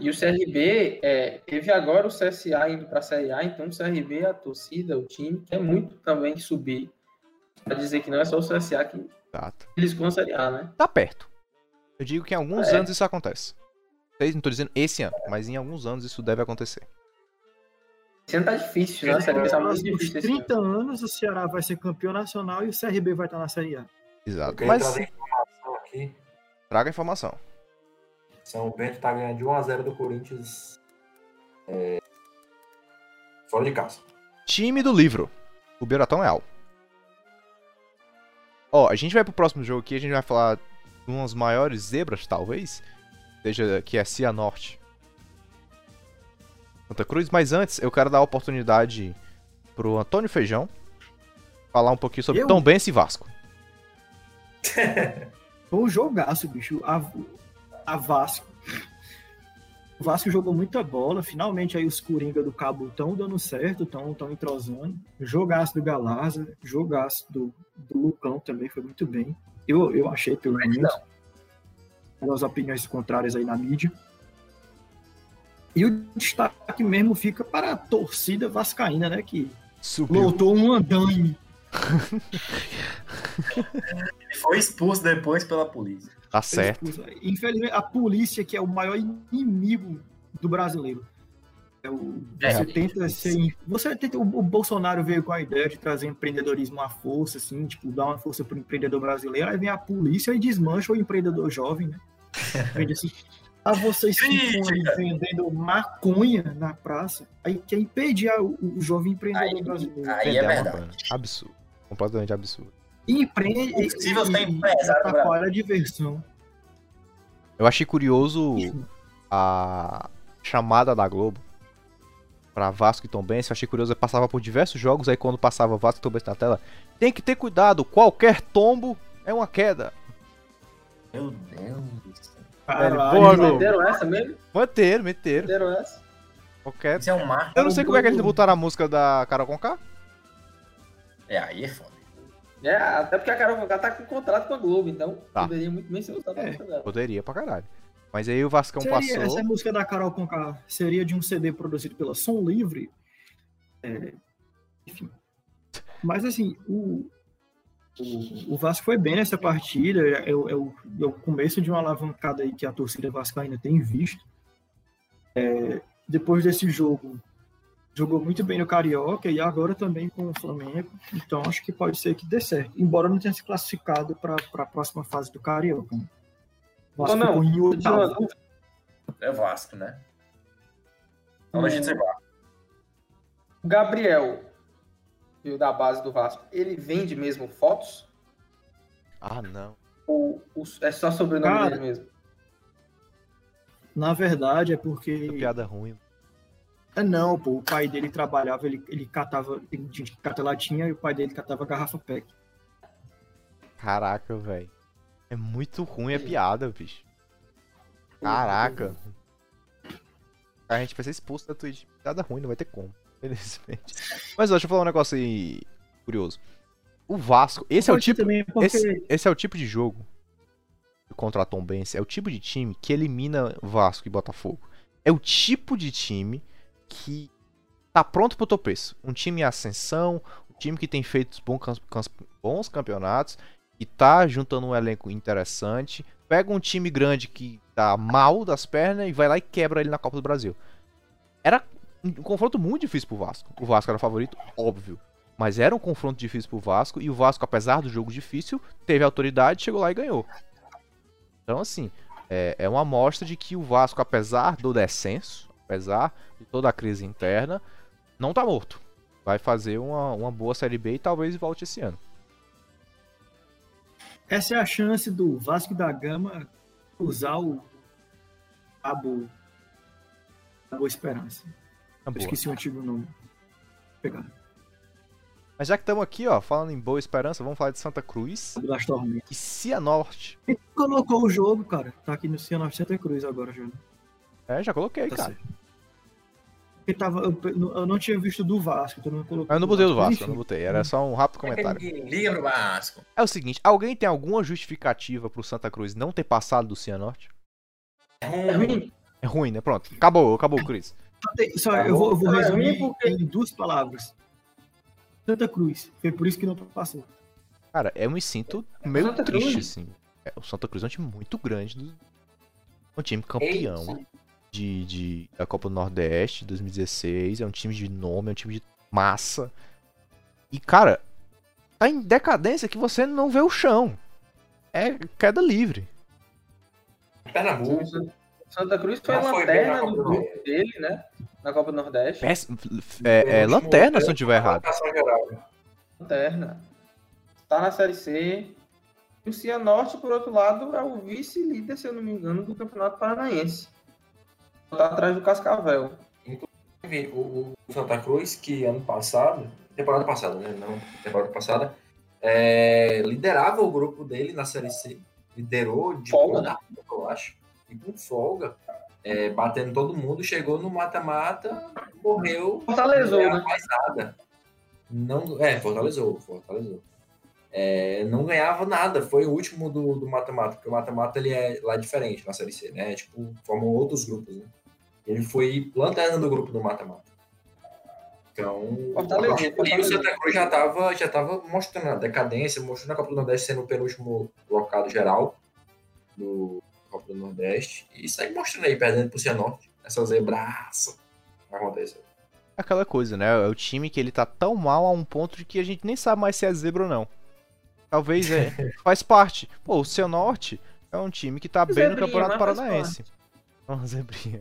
E o CRB, teve agora o CSA indo pra Série A, então o CRB, a torcida, o time, quer muito também subir. Pra dizer que não é só o CSA que eles vão Série A, né? Tá perto. Eu digo que em alguns anos isso acontece. Não tô dizendo esse ano, mas em alguns anos isso deve acontecer. Esse ano tá difícil, né? A Série B tá muito difícil. Em 30 anos o Ceará vai ser campeão nacional e o CRB vai estar na Série A. Exato. Mas traga a informação. São Bento tá ganhando de 1-0 do Corinthians fora de casa. Time do livro. O Beratão é alto. Ó, a gente vai pro próximo jogo aqui, a gente vai falar de umas maiores zebras, talvez. Seja que é Cianorte, Santa Cruz, mas antes eu quero dar a oportunidade pro Antônio Feijão falar um pouquinho sobre Tombense e Vasco. Foi um jogaço, bicho. A Vasco. O Vasco jogou muita bola. Finalmente aí os Coringa do Cabo estão dando certo, estão entrosando. Jogaço do Galarza, jogaço do Lucão também, foi muito bem. Eu achei, pelo menos. As opiniões contrárias aí na mídia. E o destaque mesmo fica para a torcida vascaína, né? Que voltou um andaime. Foi expulso depois pela polícia. Tá certo. Infelizmente, a polícia que é o maior inimigo do brasileiro. O Bolsonaro veio com a ideia de trazer empreendedorismo à força, assim, tipo, dar uma força pro empreendedor brasileiro, aí vem a polícia e desmancha o empreendedor jovem, né? Vende assim, vocês ficam aí vendendo maconha na praça, aí quer impedir o jovem empreendedor brasileiro. Aí é verdade. Absurdo. Completamente absurdo. Atrapalha a diversão. Eu achei curioso a chamada da Globo pra Vasco e Tombense, eu achei curioso, eu passava por diversos jogos, aí quando passava Vasco e Tombense na tela, tem que ter cuidado, qualquer tombo é uma queda. Meu Deus do céu. Manteram essa mesmo? Manteram essa? Qualquer... Isso é um marco. Eu não sei como é que eles botaram a música da Carol Conká. Aí é foda. Até porque a Carol Conká tá com contrato com a Globo, então poderia muito bem ser usada a música dela. Poderia pra caralho. Mas aí o Vascão passou... Essa música da Carol Conká seria de um CD produzido pela Som Livre. Enfim. Mas assim, o Vasco foi bem nessa partida. É o começo de uma alavancada aí que a torcida vascaína tem visto. Depois desse jogo, jogou muito bem no Carioca e agora também com o Flamengo. Então acho que pode ser que dê certo. Embora não tenha se classificado para a próxima fase do Carioca. Vasco não, é Vasco, né? Vamos dizer Vasco. O Gabriel, da base do Vasco, ele vende mesmo fotos? Ah, não. Ou é só sobrenome dele mesmo? Na verdade, é porque... Essa piada ruim. Não, pô. O pai dele trabalhava, ele catava... Ele cata latinha e o pai dele catava garrafa PEC. Caraca, velho. É muito ruim a piada, bicho. Caraca. A gente vai ser expulso da Twitch. Piada ruim, não vai ter como. Felizmente. Mas ó, deixa eu falar um negócio aí curioso. O Vasco, esse é o tipo de jogo contra a Tombense. É o tipo de time que elimina Vasco e Botafogo. É o tipo de time que tá pronto pro tropeço. Um time em ascensão, um time que tem feito bons campeonatos... E tá juntando um elenco interessante. Pega um time grande que tá mal das pernas e vai lá e quebra ele na Copa do Brasil. Era um confronto muito difícil pro Vasco. O Vasco era favorito, óbvio. Mas era um confronto difícil pro Vasco. E o Vasco, apesar do jogo difícil, teve autoridade, chegou lá e ganhou. Então, assim, é uma amostra de que o Vasco, apesar do descenso, apesar de toda a crise interna, não tá morto. Vai fazer uma boa Série B e talvez volte esse ano. Essa é a chance do Vasco da Gama usar o Cabo Esperança. Esqueci o antigo nome. Vou pegar. Mas já que estamos aqui, ó, falando em Boa Esperança, vamos falar de Santa Cruz e Cianorte. Ele colocou o jogo, cara. Tá aqui no Cianorte Santa Cruz agora, já. É, já coloquei, tá, cara. Eu não tinha visto do Vasco, então não coloquei. Eu não botei do Vasco, eu não botei. Era só um rápido comentário. Liga pro Vasco. É o seguinte, alguém tem alguma justificativa pro Santa Cruz não ter passado do Cianorte? É ruim. É ruim, né? Pronto. Acabou, Cris. Só, eu vou resumir em duas palavras. Santa Cruz. Foi por isso que não passou. Cara, eu me sinto meio triste, assim. O Santa Cruz é um time muito grande. Um time campeão da Copa do Nordeste 2016. É um time de nome, é um time de massa. E, cara, tá em decadência que você não vê o chão. É queda livre. Tá na rua. Santa Cruz foi lanterna do grupo dele, né? Na Copa do Nordeste. Lanterna, se eu não tiver errado. Lanterna. Tá na Série C. E o Cianorte, por outro lado, é o vice-líder, se eu não me engano, do Campeonato Paranaense. Tá atrás do Cascavel. Inclusive, o Santa Cruz, que ano passado... Temporada passada, né? Não, temporada passada. Liderava o grupo dele na Série C. Liderou de bola, eu acho. E com folga, batendo todo mundo, chegou no mata-mata, morreu. Fortalezou, não, né? Mais nada. Não, fortaleceu. Não ganhava nada, foi o último do mata-mata, porque o mata-mata ele é lá diferente na Série C, né? Tipo, formam outros grupos, né? Ele foi lanterna do grupo do mata-mata. Então, o Santa Cruz já tava mostrando a decadência, mostrando a Copa do Nordeste sendo o penúltimo colocado geral do Copa do Nordeste, e segue mostrando aí, perdendo pro Cianorte, essa zebraça vai acontecer. Aquela coisa, né, é o time que ele tá tão mal a um ponto de que a gente nem sabe mais se é zebra ou não. Talvez faz parte. Pô, o Cianorte é um time que tá bem no Campeonato Paranaense. Uma zebrinha.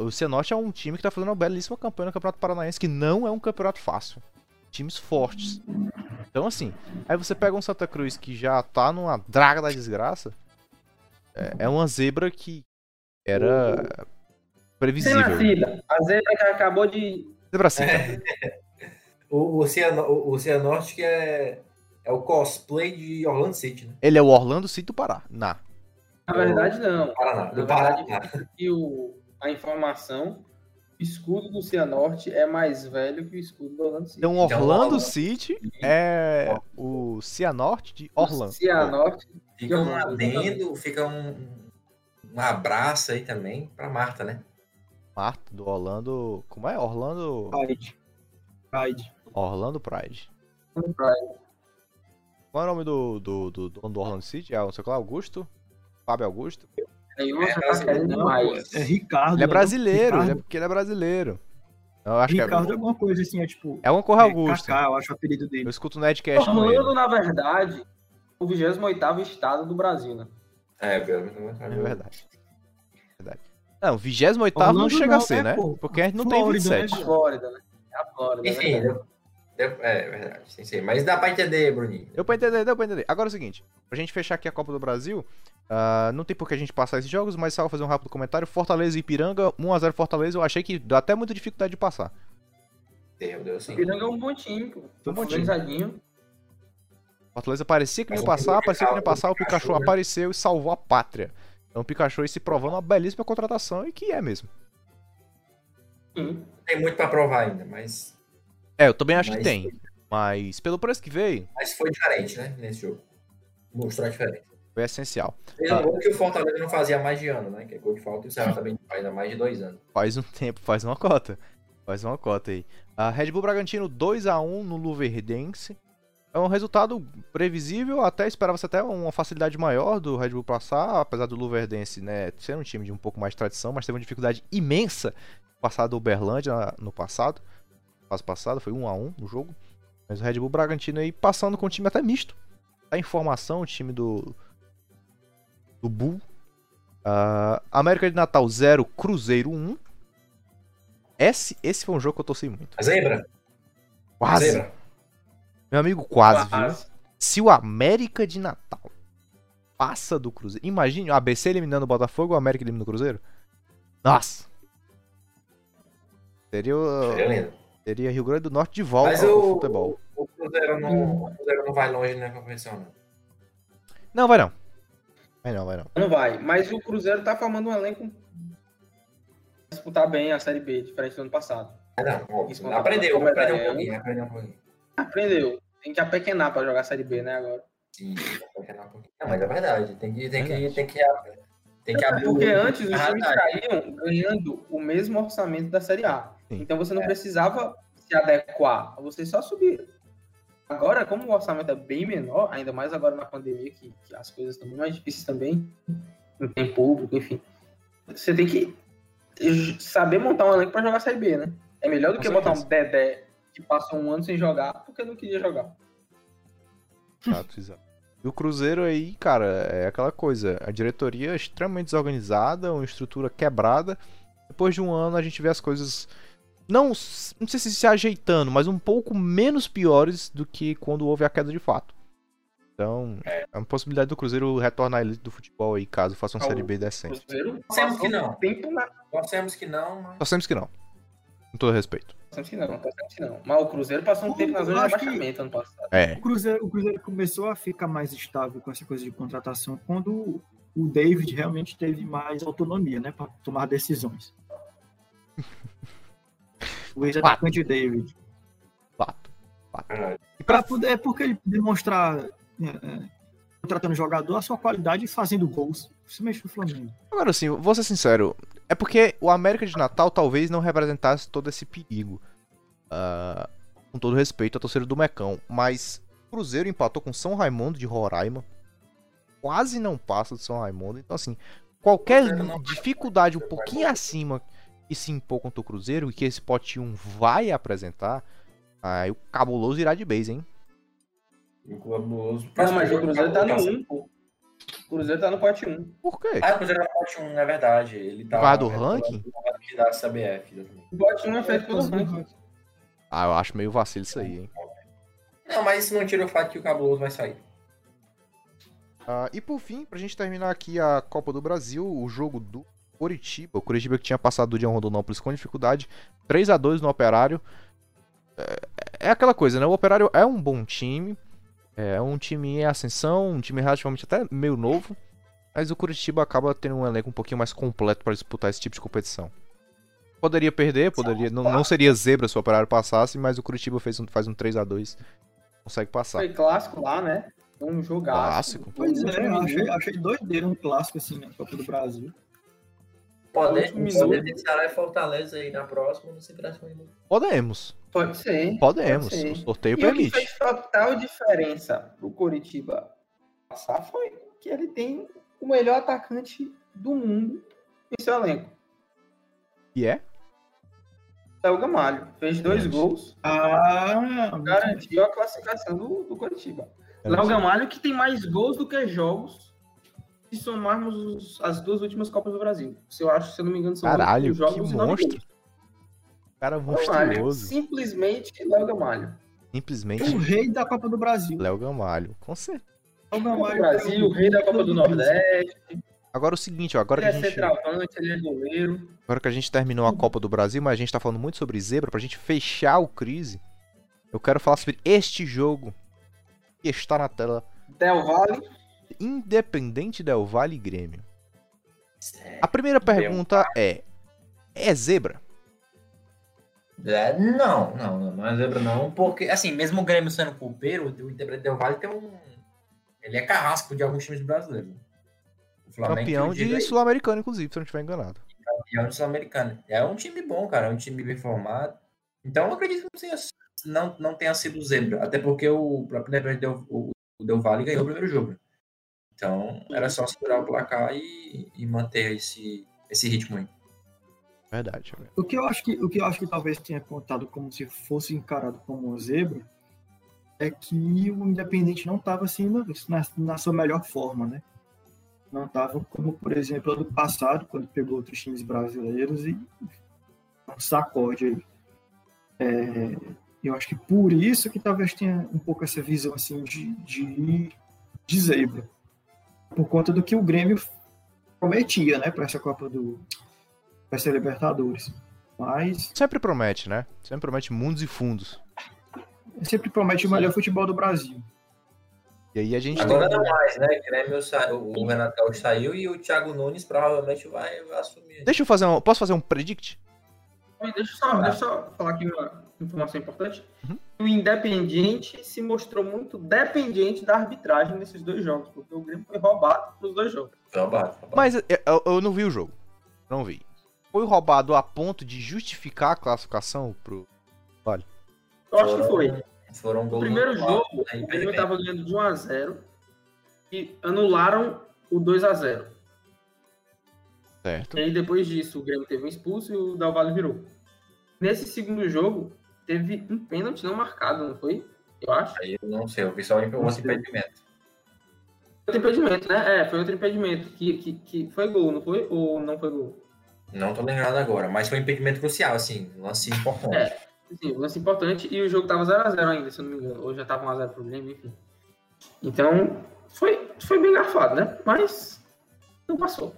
O Cianorte é um time que tá fazendo uma belíssima campanha no Campeonato Paranaense, que não é um campeonato fácil. Times fortes. Então, assim, aí você pega um Santa Cruz que já tá numa draga da desgraça. É uma zebra que era previsível. A zebra que acabou de... Zebracita. O Cianorte que é o cosplay de Orlando City, né? Ele é o Orlando City do Pará. Na verdade, não. Paraná. Do Pará. A informação, o escudo do Cianorte é mais velho que o escudo do Orlando City. Então, Orlando City é o Cianorte de Orlando. Cianorte... Fica um adendo, fica um abraço aí também pra Marta, né? Marta, do Orlando... Como é? Orlando... Pride. Orlando Pride. Qual é o nome do Orlando City? É, não sei qual, Augusto? Fábio Augusto? É Ricardo. Ele é brasileiro, Ricardo. Porque ele é brasileiro. Eu acho Ricardo que é alguma coisa assim, é tipo... É uma coisa Augusto. Kaká, eu acho o apelido dele. Eu escuto o Nerdcast com ele. Orlando, na verdade... O 28º estado do Brasil, né? É verdade. Não, o 28º não chega a ser, né? Pô, porque a gente não Flórida, tem 27. É a Flórida, né? Enfim, verdade. Sim, sim. Mas dá pra entender, Bruninho. Deu pra entender. Agora é o seguinte, pra gente fechar aqui a Copa do Brasil, não tem por que a gente passar esses jogos, mas só vou fazer um rápido comentário. Fortaleza e Ipiranga, 1x0 Fortaleza, eu achei que deu até muita dificuldade de passar. Deus, sim. Ipiranga é um bom time, pô. Foi um bom time. Fortaleza parecia que não ia passar, o Pikachu apareceu e salvou a pátria. Então o Pikachu aí se provando uma belíssima contratação, e que é mesmo. Tem muito pra provar ainda, mas... eu também acho que tem, mas pelo preço que veio... Mas foi diferente, né, nesse jogo. Mostrou a diferença. Foi essencial. É um gol que o Fortaleza não fazia há mais de ano, né, que é gol de falta, e o Ceará também faz há mais de 2 anos. Faz um tempo, faz uma cota aí. Red Bull Bragantino 2x1 no Luverdense. É um resultado previsível, até esperava-se até uma facilidade maior do Red Bull passar, apesar do Luverdense, né, ser um time de um pouco mais de tradição, mas teve uma dificuldade imensa de passar do Uberlândia no passado, foi 1x1 o jogo, mas o Red Bull Bragantino aí passando com um time até misto, tá em formação, o time do Bull. América de Natal 0, Cruzeiro 1. Esse foi um jogo que eu torci muito. A zebra? Quase! Meu amigo, quase, viu? Se o América de Natal passa do Cruzeiro... Imagine o ABC eliminando o Botafogo, o América eliminando o Cruzeiro. Nossa! Seria Rio Grande do Norte de volta. Mas ao futebol. O Cruzeiro não vai longe na competição, não. Não, vai não. Não vai. Mas o Cruzeiro tá formando um elenco pra disputar bem a Série B, diferente do ano passado. Não, aprendeu um pouquinho. Tem que apequenar pra jogar a Série B, né, agora. Sim, apequenar um pouquinho. Não, mas é verdade. Tem que abrir. Porque antes os times caíam ganhando o mesmo orçamento da Série A. Sim. Então você não precisava se adequar, você só subia. Agora, como o orçamento é bem menor, ainda mais agora na pandemia, que as coisas estão mais difíceis também, não tem público, enfim. Você tem que saber montar um elenco pra jogar a Série B, né? É melhor do que botar um Dedé que passou um ano sem jogar porque não queria jogar. Exato. E o Cruzeiro aí, cara, é aquela coisa. A diretoria é extremamente desorganizada, uma estrutura quebrada. Depois de um ano a gente vê as coisas... Não sei se ajeitando, mas um pouco menos piores do que quando houve a queda de fato. Então, é uma possibilidade do Cruzeiro retornar à elite do futebol aí, caso faça uma Série B decente. Cruzeiro, nós temos que não. Com todo respeito. Mas o Cruzeiro passou um tempo na zona de rebaixamento ano passado. O Cruzeiro começou a ficar mais estável com essa coisa de contratação quando o David realmente teve mais autonomia, né, pra tomar decisões. O ex-atacante David. Fato. E pra poder, porque ele demonstrar, contratando jogador, a sua qualidade e fazendo gols, principalmente no Flamengo. Agora assim, vou ser sincero, é porque o América de Natal talvez não representasse todo esse perigo. Com todo respeito à torcida do Mecão, mas o Cruzeiro empatou com São Raimundo de Roraima, quase não passa do São Raimundo, então assim, qualquer dificuldade um pouquinho acima... que se impor contra o Cruzeiro e que esse pote 1 vai apresentar, aí o cabuloso irá de base, hein? O cabuloso... Não, mas o Cruzeiro tá no 1, pô. O Cruzeiro tá no pote 1. Por quê? O Cruzeiro tá no pote 1, na verdade. Ele tá... Vai do ranking? Da CBF. O pote 1 é feito pelo ranking. Ah, eu acho meio vacilo isso aí, hein? Não, mas isso não tira o fato que o cabuloso vai sair. E por fim, pra gente terminar aqui a Copa do Brasil, o jogo do Curitiba, o Curitiba que tinha passado do União Rondonópolis com dificuldade, 3-2 no Operário. É aquela coisa, né? O Operário é um bom time, é um time em ascensão, um time relativamente até meio novo, mas o Curitiba acaba tendo um elenco um pouquinho mais completo para disputar esse tipo de competição. Poderia perder, não seria zebra se o Operário passasse, mas o Curitiba faz um 3-2, consegue passar. Foi clássico lá, né? Um jogaço. Clássico. Pois é, eu achei doideira um clássico assim na Copa do Brasil. Podemos ter Ceará e Fortaleza aí na próxima, não se transforma. Podemos. Pode ser. O sorteio permite. O que fez total diferença pro Coritiba passar foi que ele tem o melhor atacante do mundo em seu elenco. E é o Gamalho. Fez 2 gols. Garantiu a classificação do Coritiba. Léo Gamalho que tem mais gols do que jogos. Se somarmos as 2 últimas Copas do Brasil. Se eu não me engano, são 8 jogos e 9 gols. Caralho, que monstro. Cara monstruoso. Simplesmente Léo Gamalho. O rei da Copa do Brasil. Léo Gamalho, com certeza. Léo Gamalho, Brasil, o rei da Copa do Nordeste. Agora o seguinte, ó. Agora que a gente terminou a Copa do Brasil, mas a gente tá falando muito sobre zebra, pra gente fechar o Crise, eu quero falar sobre este jogo que está na tela. Del Valle. Independiente Del Valle e Grêmio. A primeira pergunta é zebra? Não é zebra não, porque assim, mesmo o Grêmio sendo culpeiro, o Independiente Del Valle tem ele é carrasco de alguns times brasileiros. O Flamengo, campeão de Sul-Americano, inclusive, se eu não estiver enganado. Campeão de Sul-Americano. É um time bom, cara, é um time bem formado. Então eu acredito que não tenha sido zebra, até porque o próprio Del Valle ganhou o primeiro jogo. Então, era só segurar o placar e manter esse ritmo aí. Verdade. O que eu acho que talvez tenha contado como se fosse encarado como um zebra é que o Independiente não estava assim na sua melhor forma, né? Não estava como, por exemplo, ano passado, quando pegou outros times brasileiros e um sacode aí. Eu acho que por isso que talvez tenha um pouco essa visão assim, de zebra, por conta do que o Grêmio prometia, né, para essa Copa do... para essa Libertadores. Mas... sempre promete, né? Sempre promete mundos e fundos. Sempre promete o melhor futebol do Brasil. E aí a gente agora não mais, né? O Renato saiu e o Thiago Nunes provavelmente vai assumir. Deixa eu fazer um... posso fazer um predict? Deixa eu só falar aqui uma informação importante. Uhum. O Independiente se mostrou muito dependente da arbitragem nesses dois jogos, porque o Grêmio foi roubado nos dois jogos. Roubado. Mas eu não vi o jogo. Não vi. Foi roubado a ponto de justificar a classificação pro... Olha. Eu acho que foi. Foram no primeiro jogo, o Grêmio estava ganhando de 1-0 e anularam o 2-0. Certo. E aí, depois disso, o Grêmio teve um expulso e o Del Valle virou. Nesse segundo jogo, teve um pênalti não marcado, não foi? Eu acho. Aí eu não sei, eu vi só outro impedimento. Outro impedimento, né? É, foi outro impedimento. Que foi gol, não foi? Ou não foi gol? Não tô lembrado agora, mas foi um impedimento crucial, assim, um lance importante. Sim, um lance importante, e o jogo tava 0-0 ainda, se eu não me engano, ou já tava 1-0 pro Grêmio, enfim. Então, foi bem garfado, né? Mas não passou.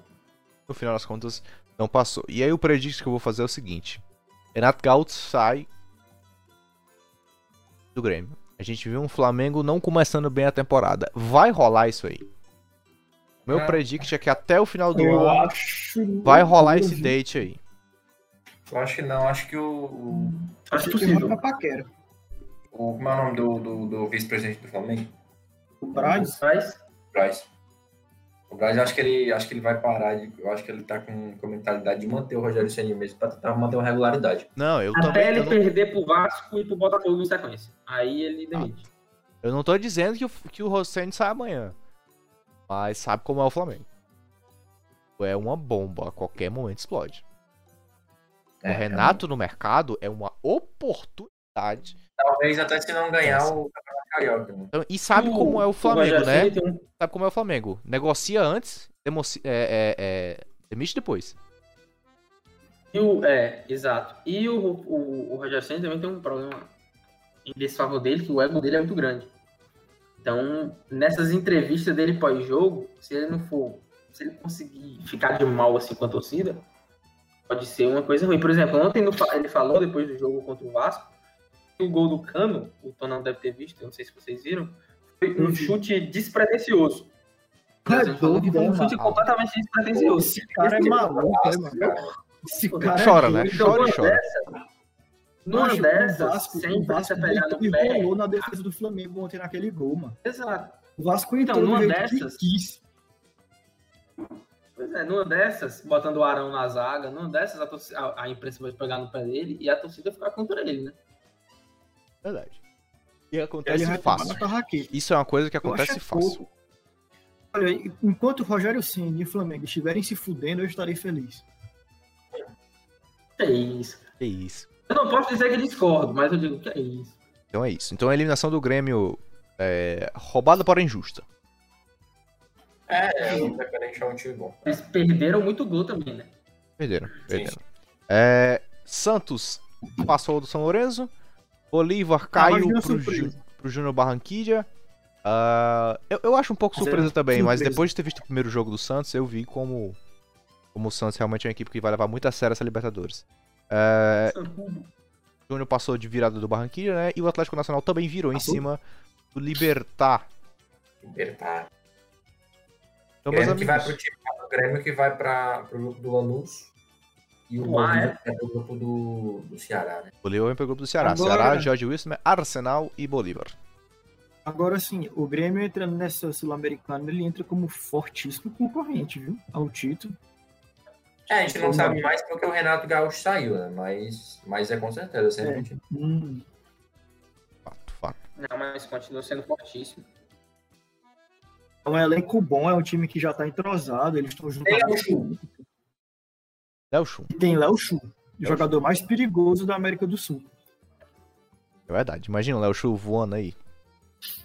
No final das contas, não passou. E aí o predict que eu vou fazer é o seguinte: Renato Gaúcho sai do Grêmio. A gente viu um Flamengo não começando bem a temporada. Vai rolar isso aí. Meu predict é que até o final do ano vai rolar esse date aí. Eu acho que não, acho que o... acho que possível. Como é o nome do vice-presidente do Flamengo? O Braz. O Braz, acho que ele vai parar. Eu acho que ele tá com a mentalidade de manter o Rogério Ceni mesmo pra tentar manter uma regularidade. Não, eu até também, ele eu não... perder pro Vasco e pro Botafogo em sequência. Aí ele demite. Eu não tô dizendo que o Rogério sai amanhã. Mas sabe como é o Flamengo. É uma bomba, a qualquer momento explode. O Renato no mercado é uma oportunidade. Talvez até se não ganhar o Campeonato Carioca. Então, e sabe como é o Flamengo, né? Sabe como é o Flamengo. Negocia antes, demite depois. Exato. E o Rogério Ceni também tem um problema em desfavor dele, que o ego dele é muito grande. Então, nessas entrevistas dele pós-jogo, se ele conseguir ficar de mal assim com a torcida, pode ser uma coisa ruim. Por exemplo, ontem ele falou, depois do jogo contra o Vasco, que o gol do Cano, o Tonão deve ter visto, eu não sei se vocês viram, foi um chute despretensioso. Foi um chute completamente despretensioso. Esse cara é maluco, cara. Chora, né? Chora. Numa dessas, sempre essa pegada no pé. Rolou na defesa do Flamengo ontem naquele gol, mano. Exato. O Vasco então, numa dessas... Pois é, numa dessas, botando o Arão na zaga, numa dessas a imprensa vai pegar no pé dele e a torcida ficar contra ele, né? Verdade. E acontece fácil. Isso é uma coisa que acontece fácil. Olha, enquanto o Rogério Ceni e o Flamengo estiverem se fudendo, eu estarei feliz. É isso. Eu não posso dizer que discordo, mas eu digo que é isso. Então é isso. Então a eliminação do Grêmio é roubada, porém injusta. Não referente a um time bom. Eles perderam muito gol também, né? Perderam. Santos passou do São Lourenço. Bolívar caiu pro Júnior Barranquilla. Eu acho um pouco surpresa também, mas depois de ter visto o primeiro jogo do Santos, eu vi como o Santos realmente é uma equipe que vai levar muito a sério essa Libertadores. O Júnior passou de virada do Barranquilla, né? E o Atlético Nacional também virou em cima do Libertad. Então, o Grêmio que vai pro time, o Grêmio que vai pro grupo do Altos e o Bolívar é pro grupo do Ceará, né? O Leão é pro grupo do Ceará. Agora... Ceará, Jorge Wilson, Arsenal e Bolívar. Agora sim, o Grêmio entrando nessa Sul-Americana, ele entra como fortíssimo concorrente, viu? Ao título. A gente não sabe mais porque o Renato Gaúcho saiu, né? Mas é com certeza, sempre. Fato. Não, mas continua sendo fortíssimo. É um elenco bom, é um time que já tá entrosado, eles estão juntos. Tem Léo Xu, o jogador mais perigoso da América do Sul. É verdade, imagina o Léo Xu voando aí.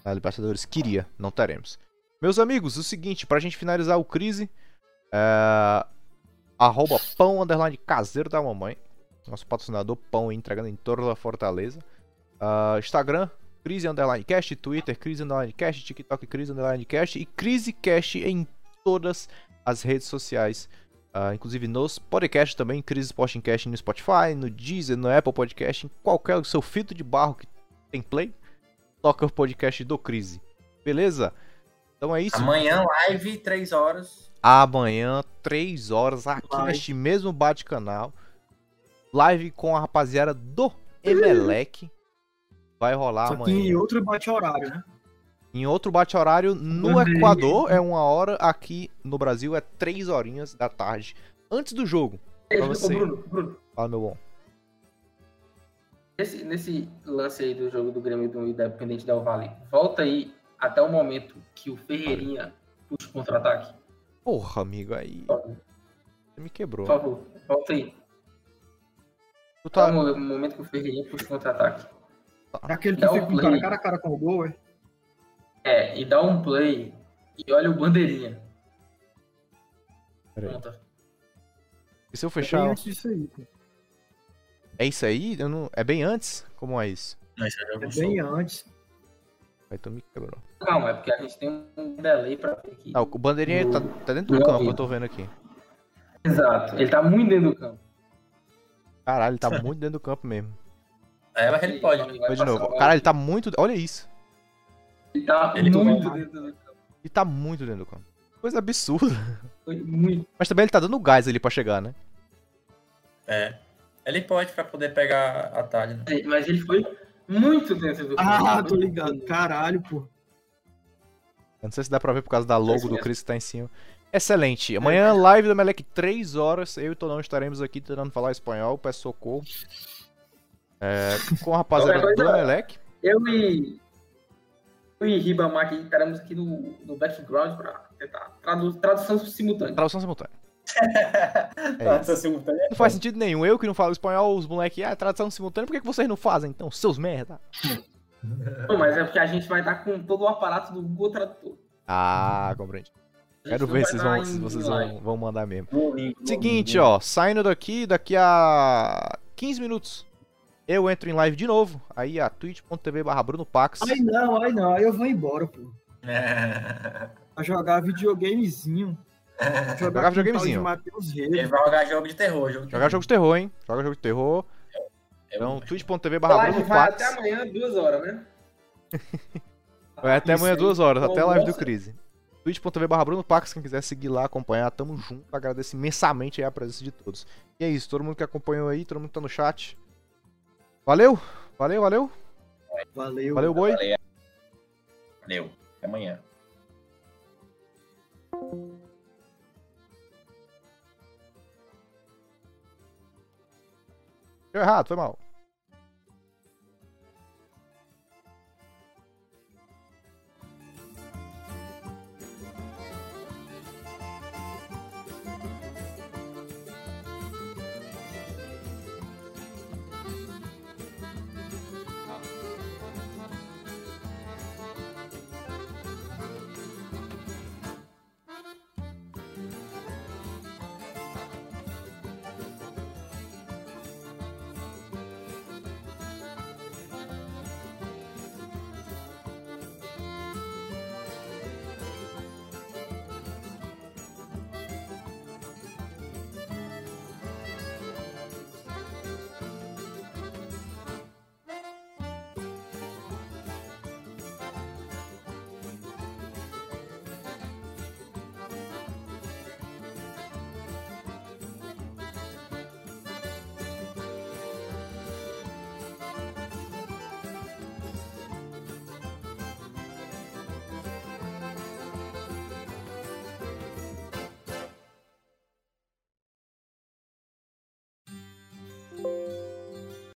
A Libertadores queria, não teremos. Meus amigos, o seguinte, pra gente finalizar o Crise, @pão_caseiro da mamãe, nosso patrocinador pão entregando em torno da Fortaleza. Instagram, Crise_Cast, Twitter, Crise_Cast, TikTok, Crise_Cast e CriseCast em todas as redes sociais. Inclusive nos podcasts também, Crise Sporting Cast no Spotify, no Deezer, no Apple Podcast, em qualquer seu filtro de barro que tem play, toca o podcast do Crise. Beleza? Então é isso. Amanhã, live, 3 horas. Amanhã, 3 horas, aqui neste mesmo bate-canal. Live com a rapaziada do Emelec. Vai rolar só amanhã. Em outro bate-horário, né? Em outro bate-horário no Equador é 1 hora, aqui no Brasil é 3 horinhas da tarde, antes do jogo. Pra você. Bruno. Fala, meu bom. Nesse lance aí do jogo do Grêmio do Independiente Del Valle, volta aí até o momento que o Ferreirinha puxa o contra-ataque. Porra, amigo, aí você me quebrou. Por favor, volta aí. Tá no momento que o Ferreirinha puxa o contra-ataque. É aquele que fica um cara a cara com o gol, é? É, e dá um play e olha o bandeirinha. Pronto. E se eu fechar... É bem antes disso aí, pô. É isso aí? Eu não... É bem antes? Como é isso? É bem antes. Aí tu me quebrou. Calma, é porque a gente tem um delay pra ver aqui. Não, o bandeirinha no... tá dentro do campo, eu tô vendo aqui. Exato, ele tá muito dentro do campo. Caralho, ele tá muito dentro do campo mesmo. É, mas ele pode. Vai de novo. Caralho, ele tá muito... Olha isso. Ele tá muito dentro do campo. Coisa absurda. Mas também ele tá dando gás ali pra chegar, né? É. Ele pode pra poder pegar a talha, né? É, mas ele foi muito dentro do campo. Ah, tô ligado. Caralho, pô. Eu não sei se dá pra ver por causa da logo do Cris que tá em cima. Excelente. Amanhã, live do Emelec, 3 horas. Eu e o Tonão estaremos aqui tentando falar espanhol. Peço socorro. Com a rapaziada do Emelec. Eu e Ribamar, que estaremos aqui no background para tentar tradução simultânea. Tradução simultânea. Não faz sentido nenhum. Eu que não falo espanhol, os moleques, tradução simultânea, por que vocês não fazem então, seus merda? Não, mas é porque a gente vai estar com todo o aparato do Google Tradutor. Ah, compreendi. Quero ver se vocês vão mandar mesmo. Seguinte, ó, saindo daqui a 15 minutos. Eu entro em live de novo, aí a twitch.tv/BrunoPax. Ai não, aí eu vou embora, pô. Vai jogar videogamezinho. Jogar videogamezinho. Ele vai jogar jogo de terror. Jogar jogo de terror, hein? Joga jogo de terror. Então, twitch.tv/BrunoPax. Vai até amanhã, 2 horas, né? Vai até amanhã, 2 horas, até a live do Crise. twitch.tv/BrunoPax, quem quiser seguir lá, acompanhar, tamo junto. Agradeço imensamente aí a presença de todos. E é isso, todo mundo que acompanhou aí, todo mundo que tá no chat. Valeu, boi. Valeu. Até amanhã. Deu errado, foi mal.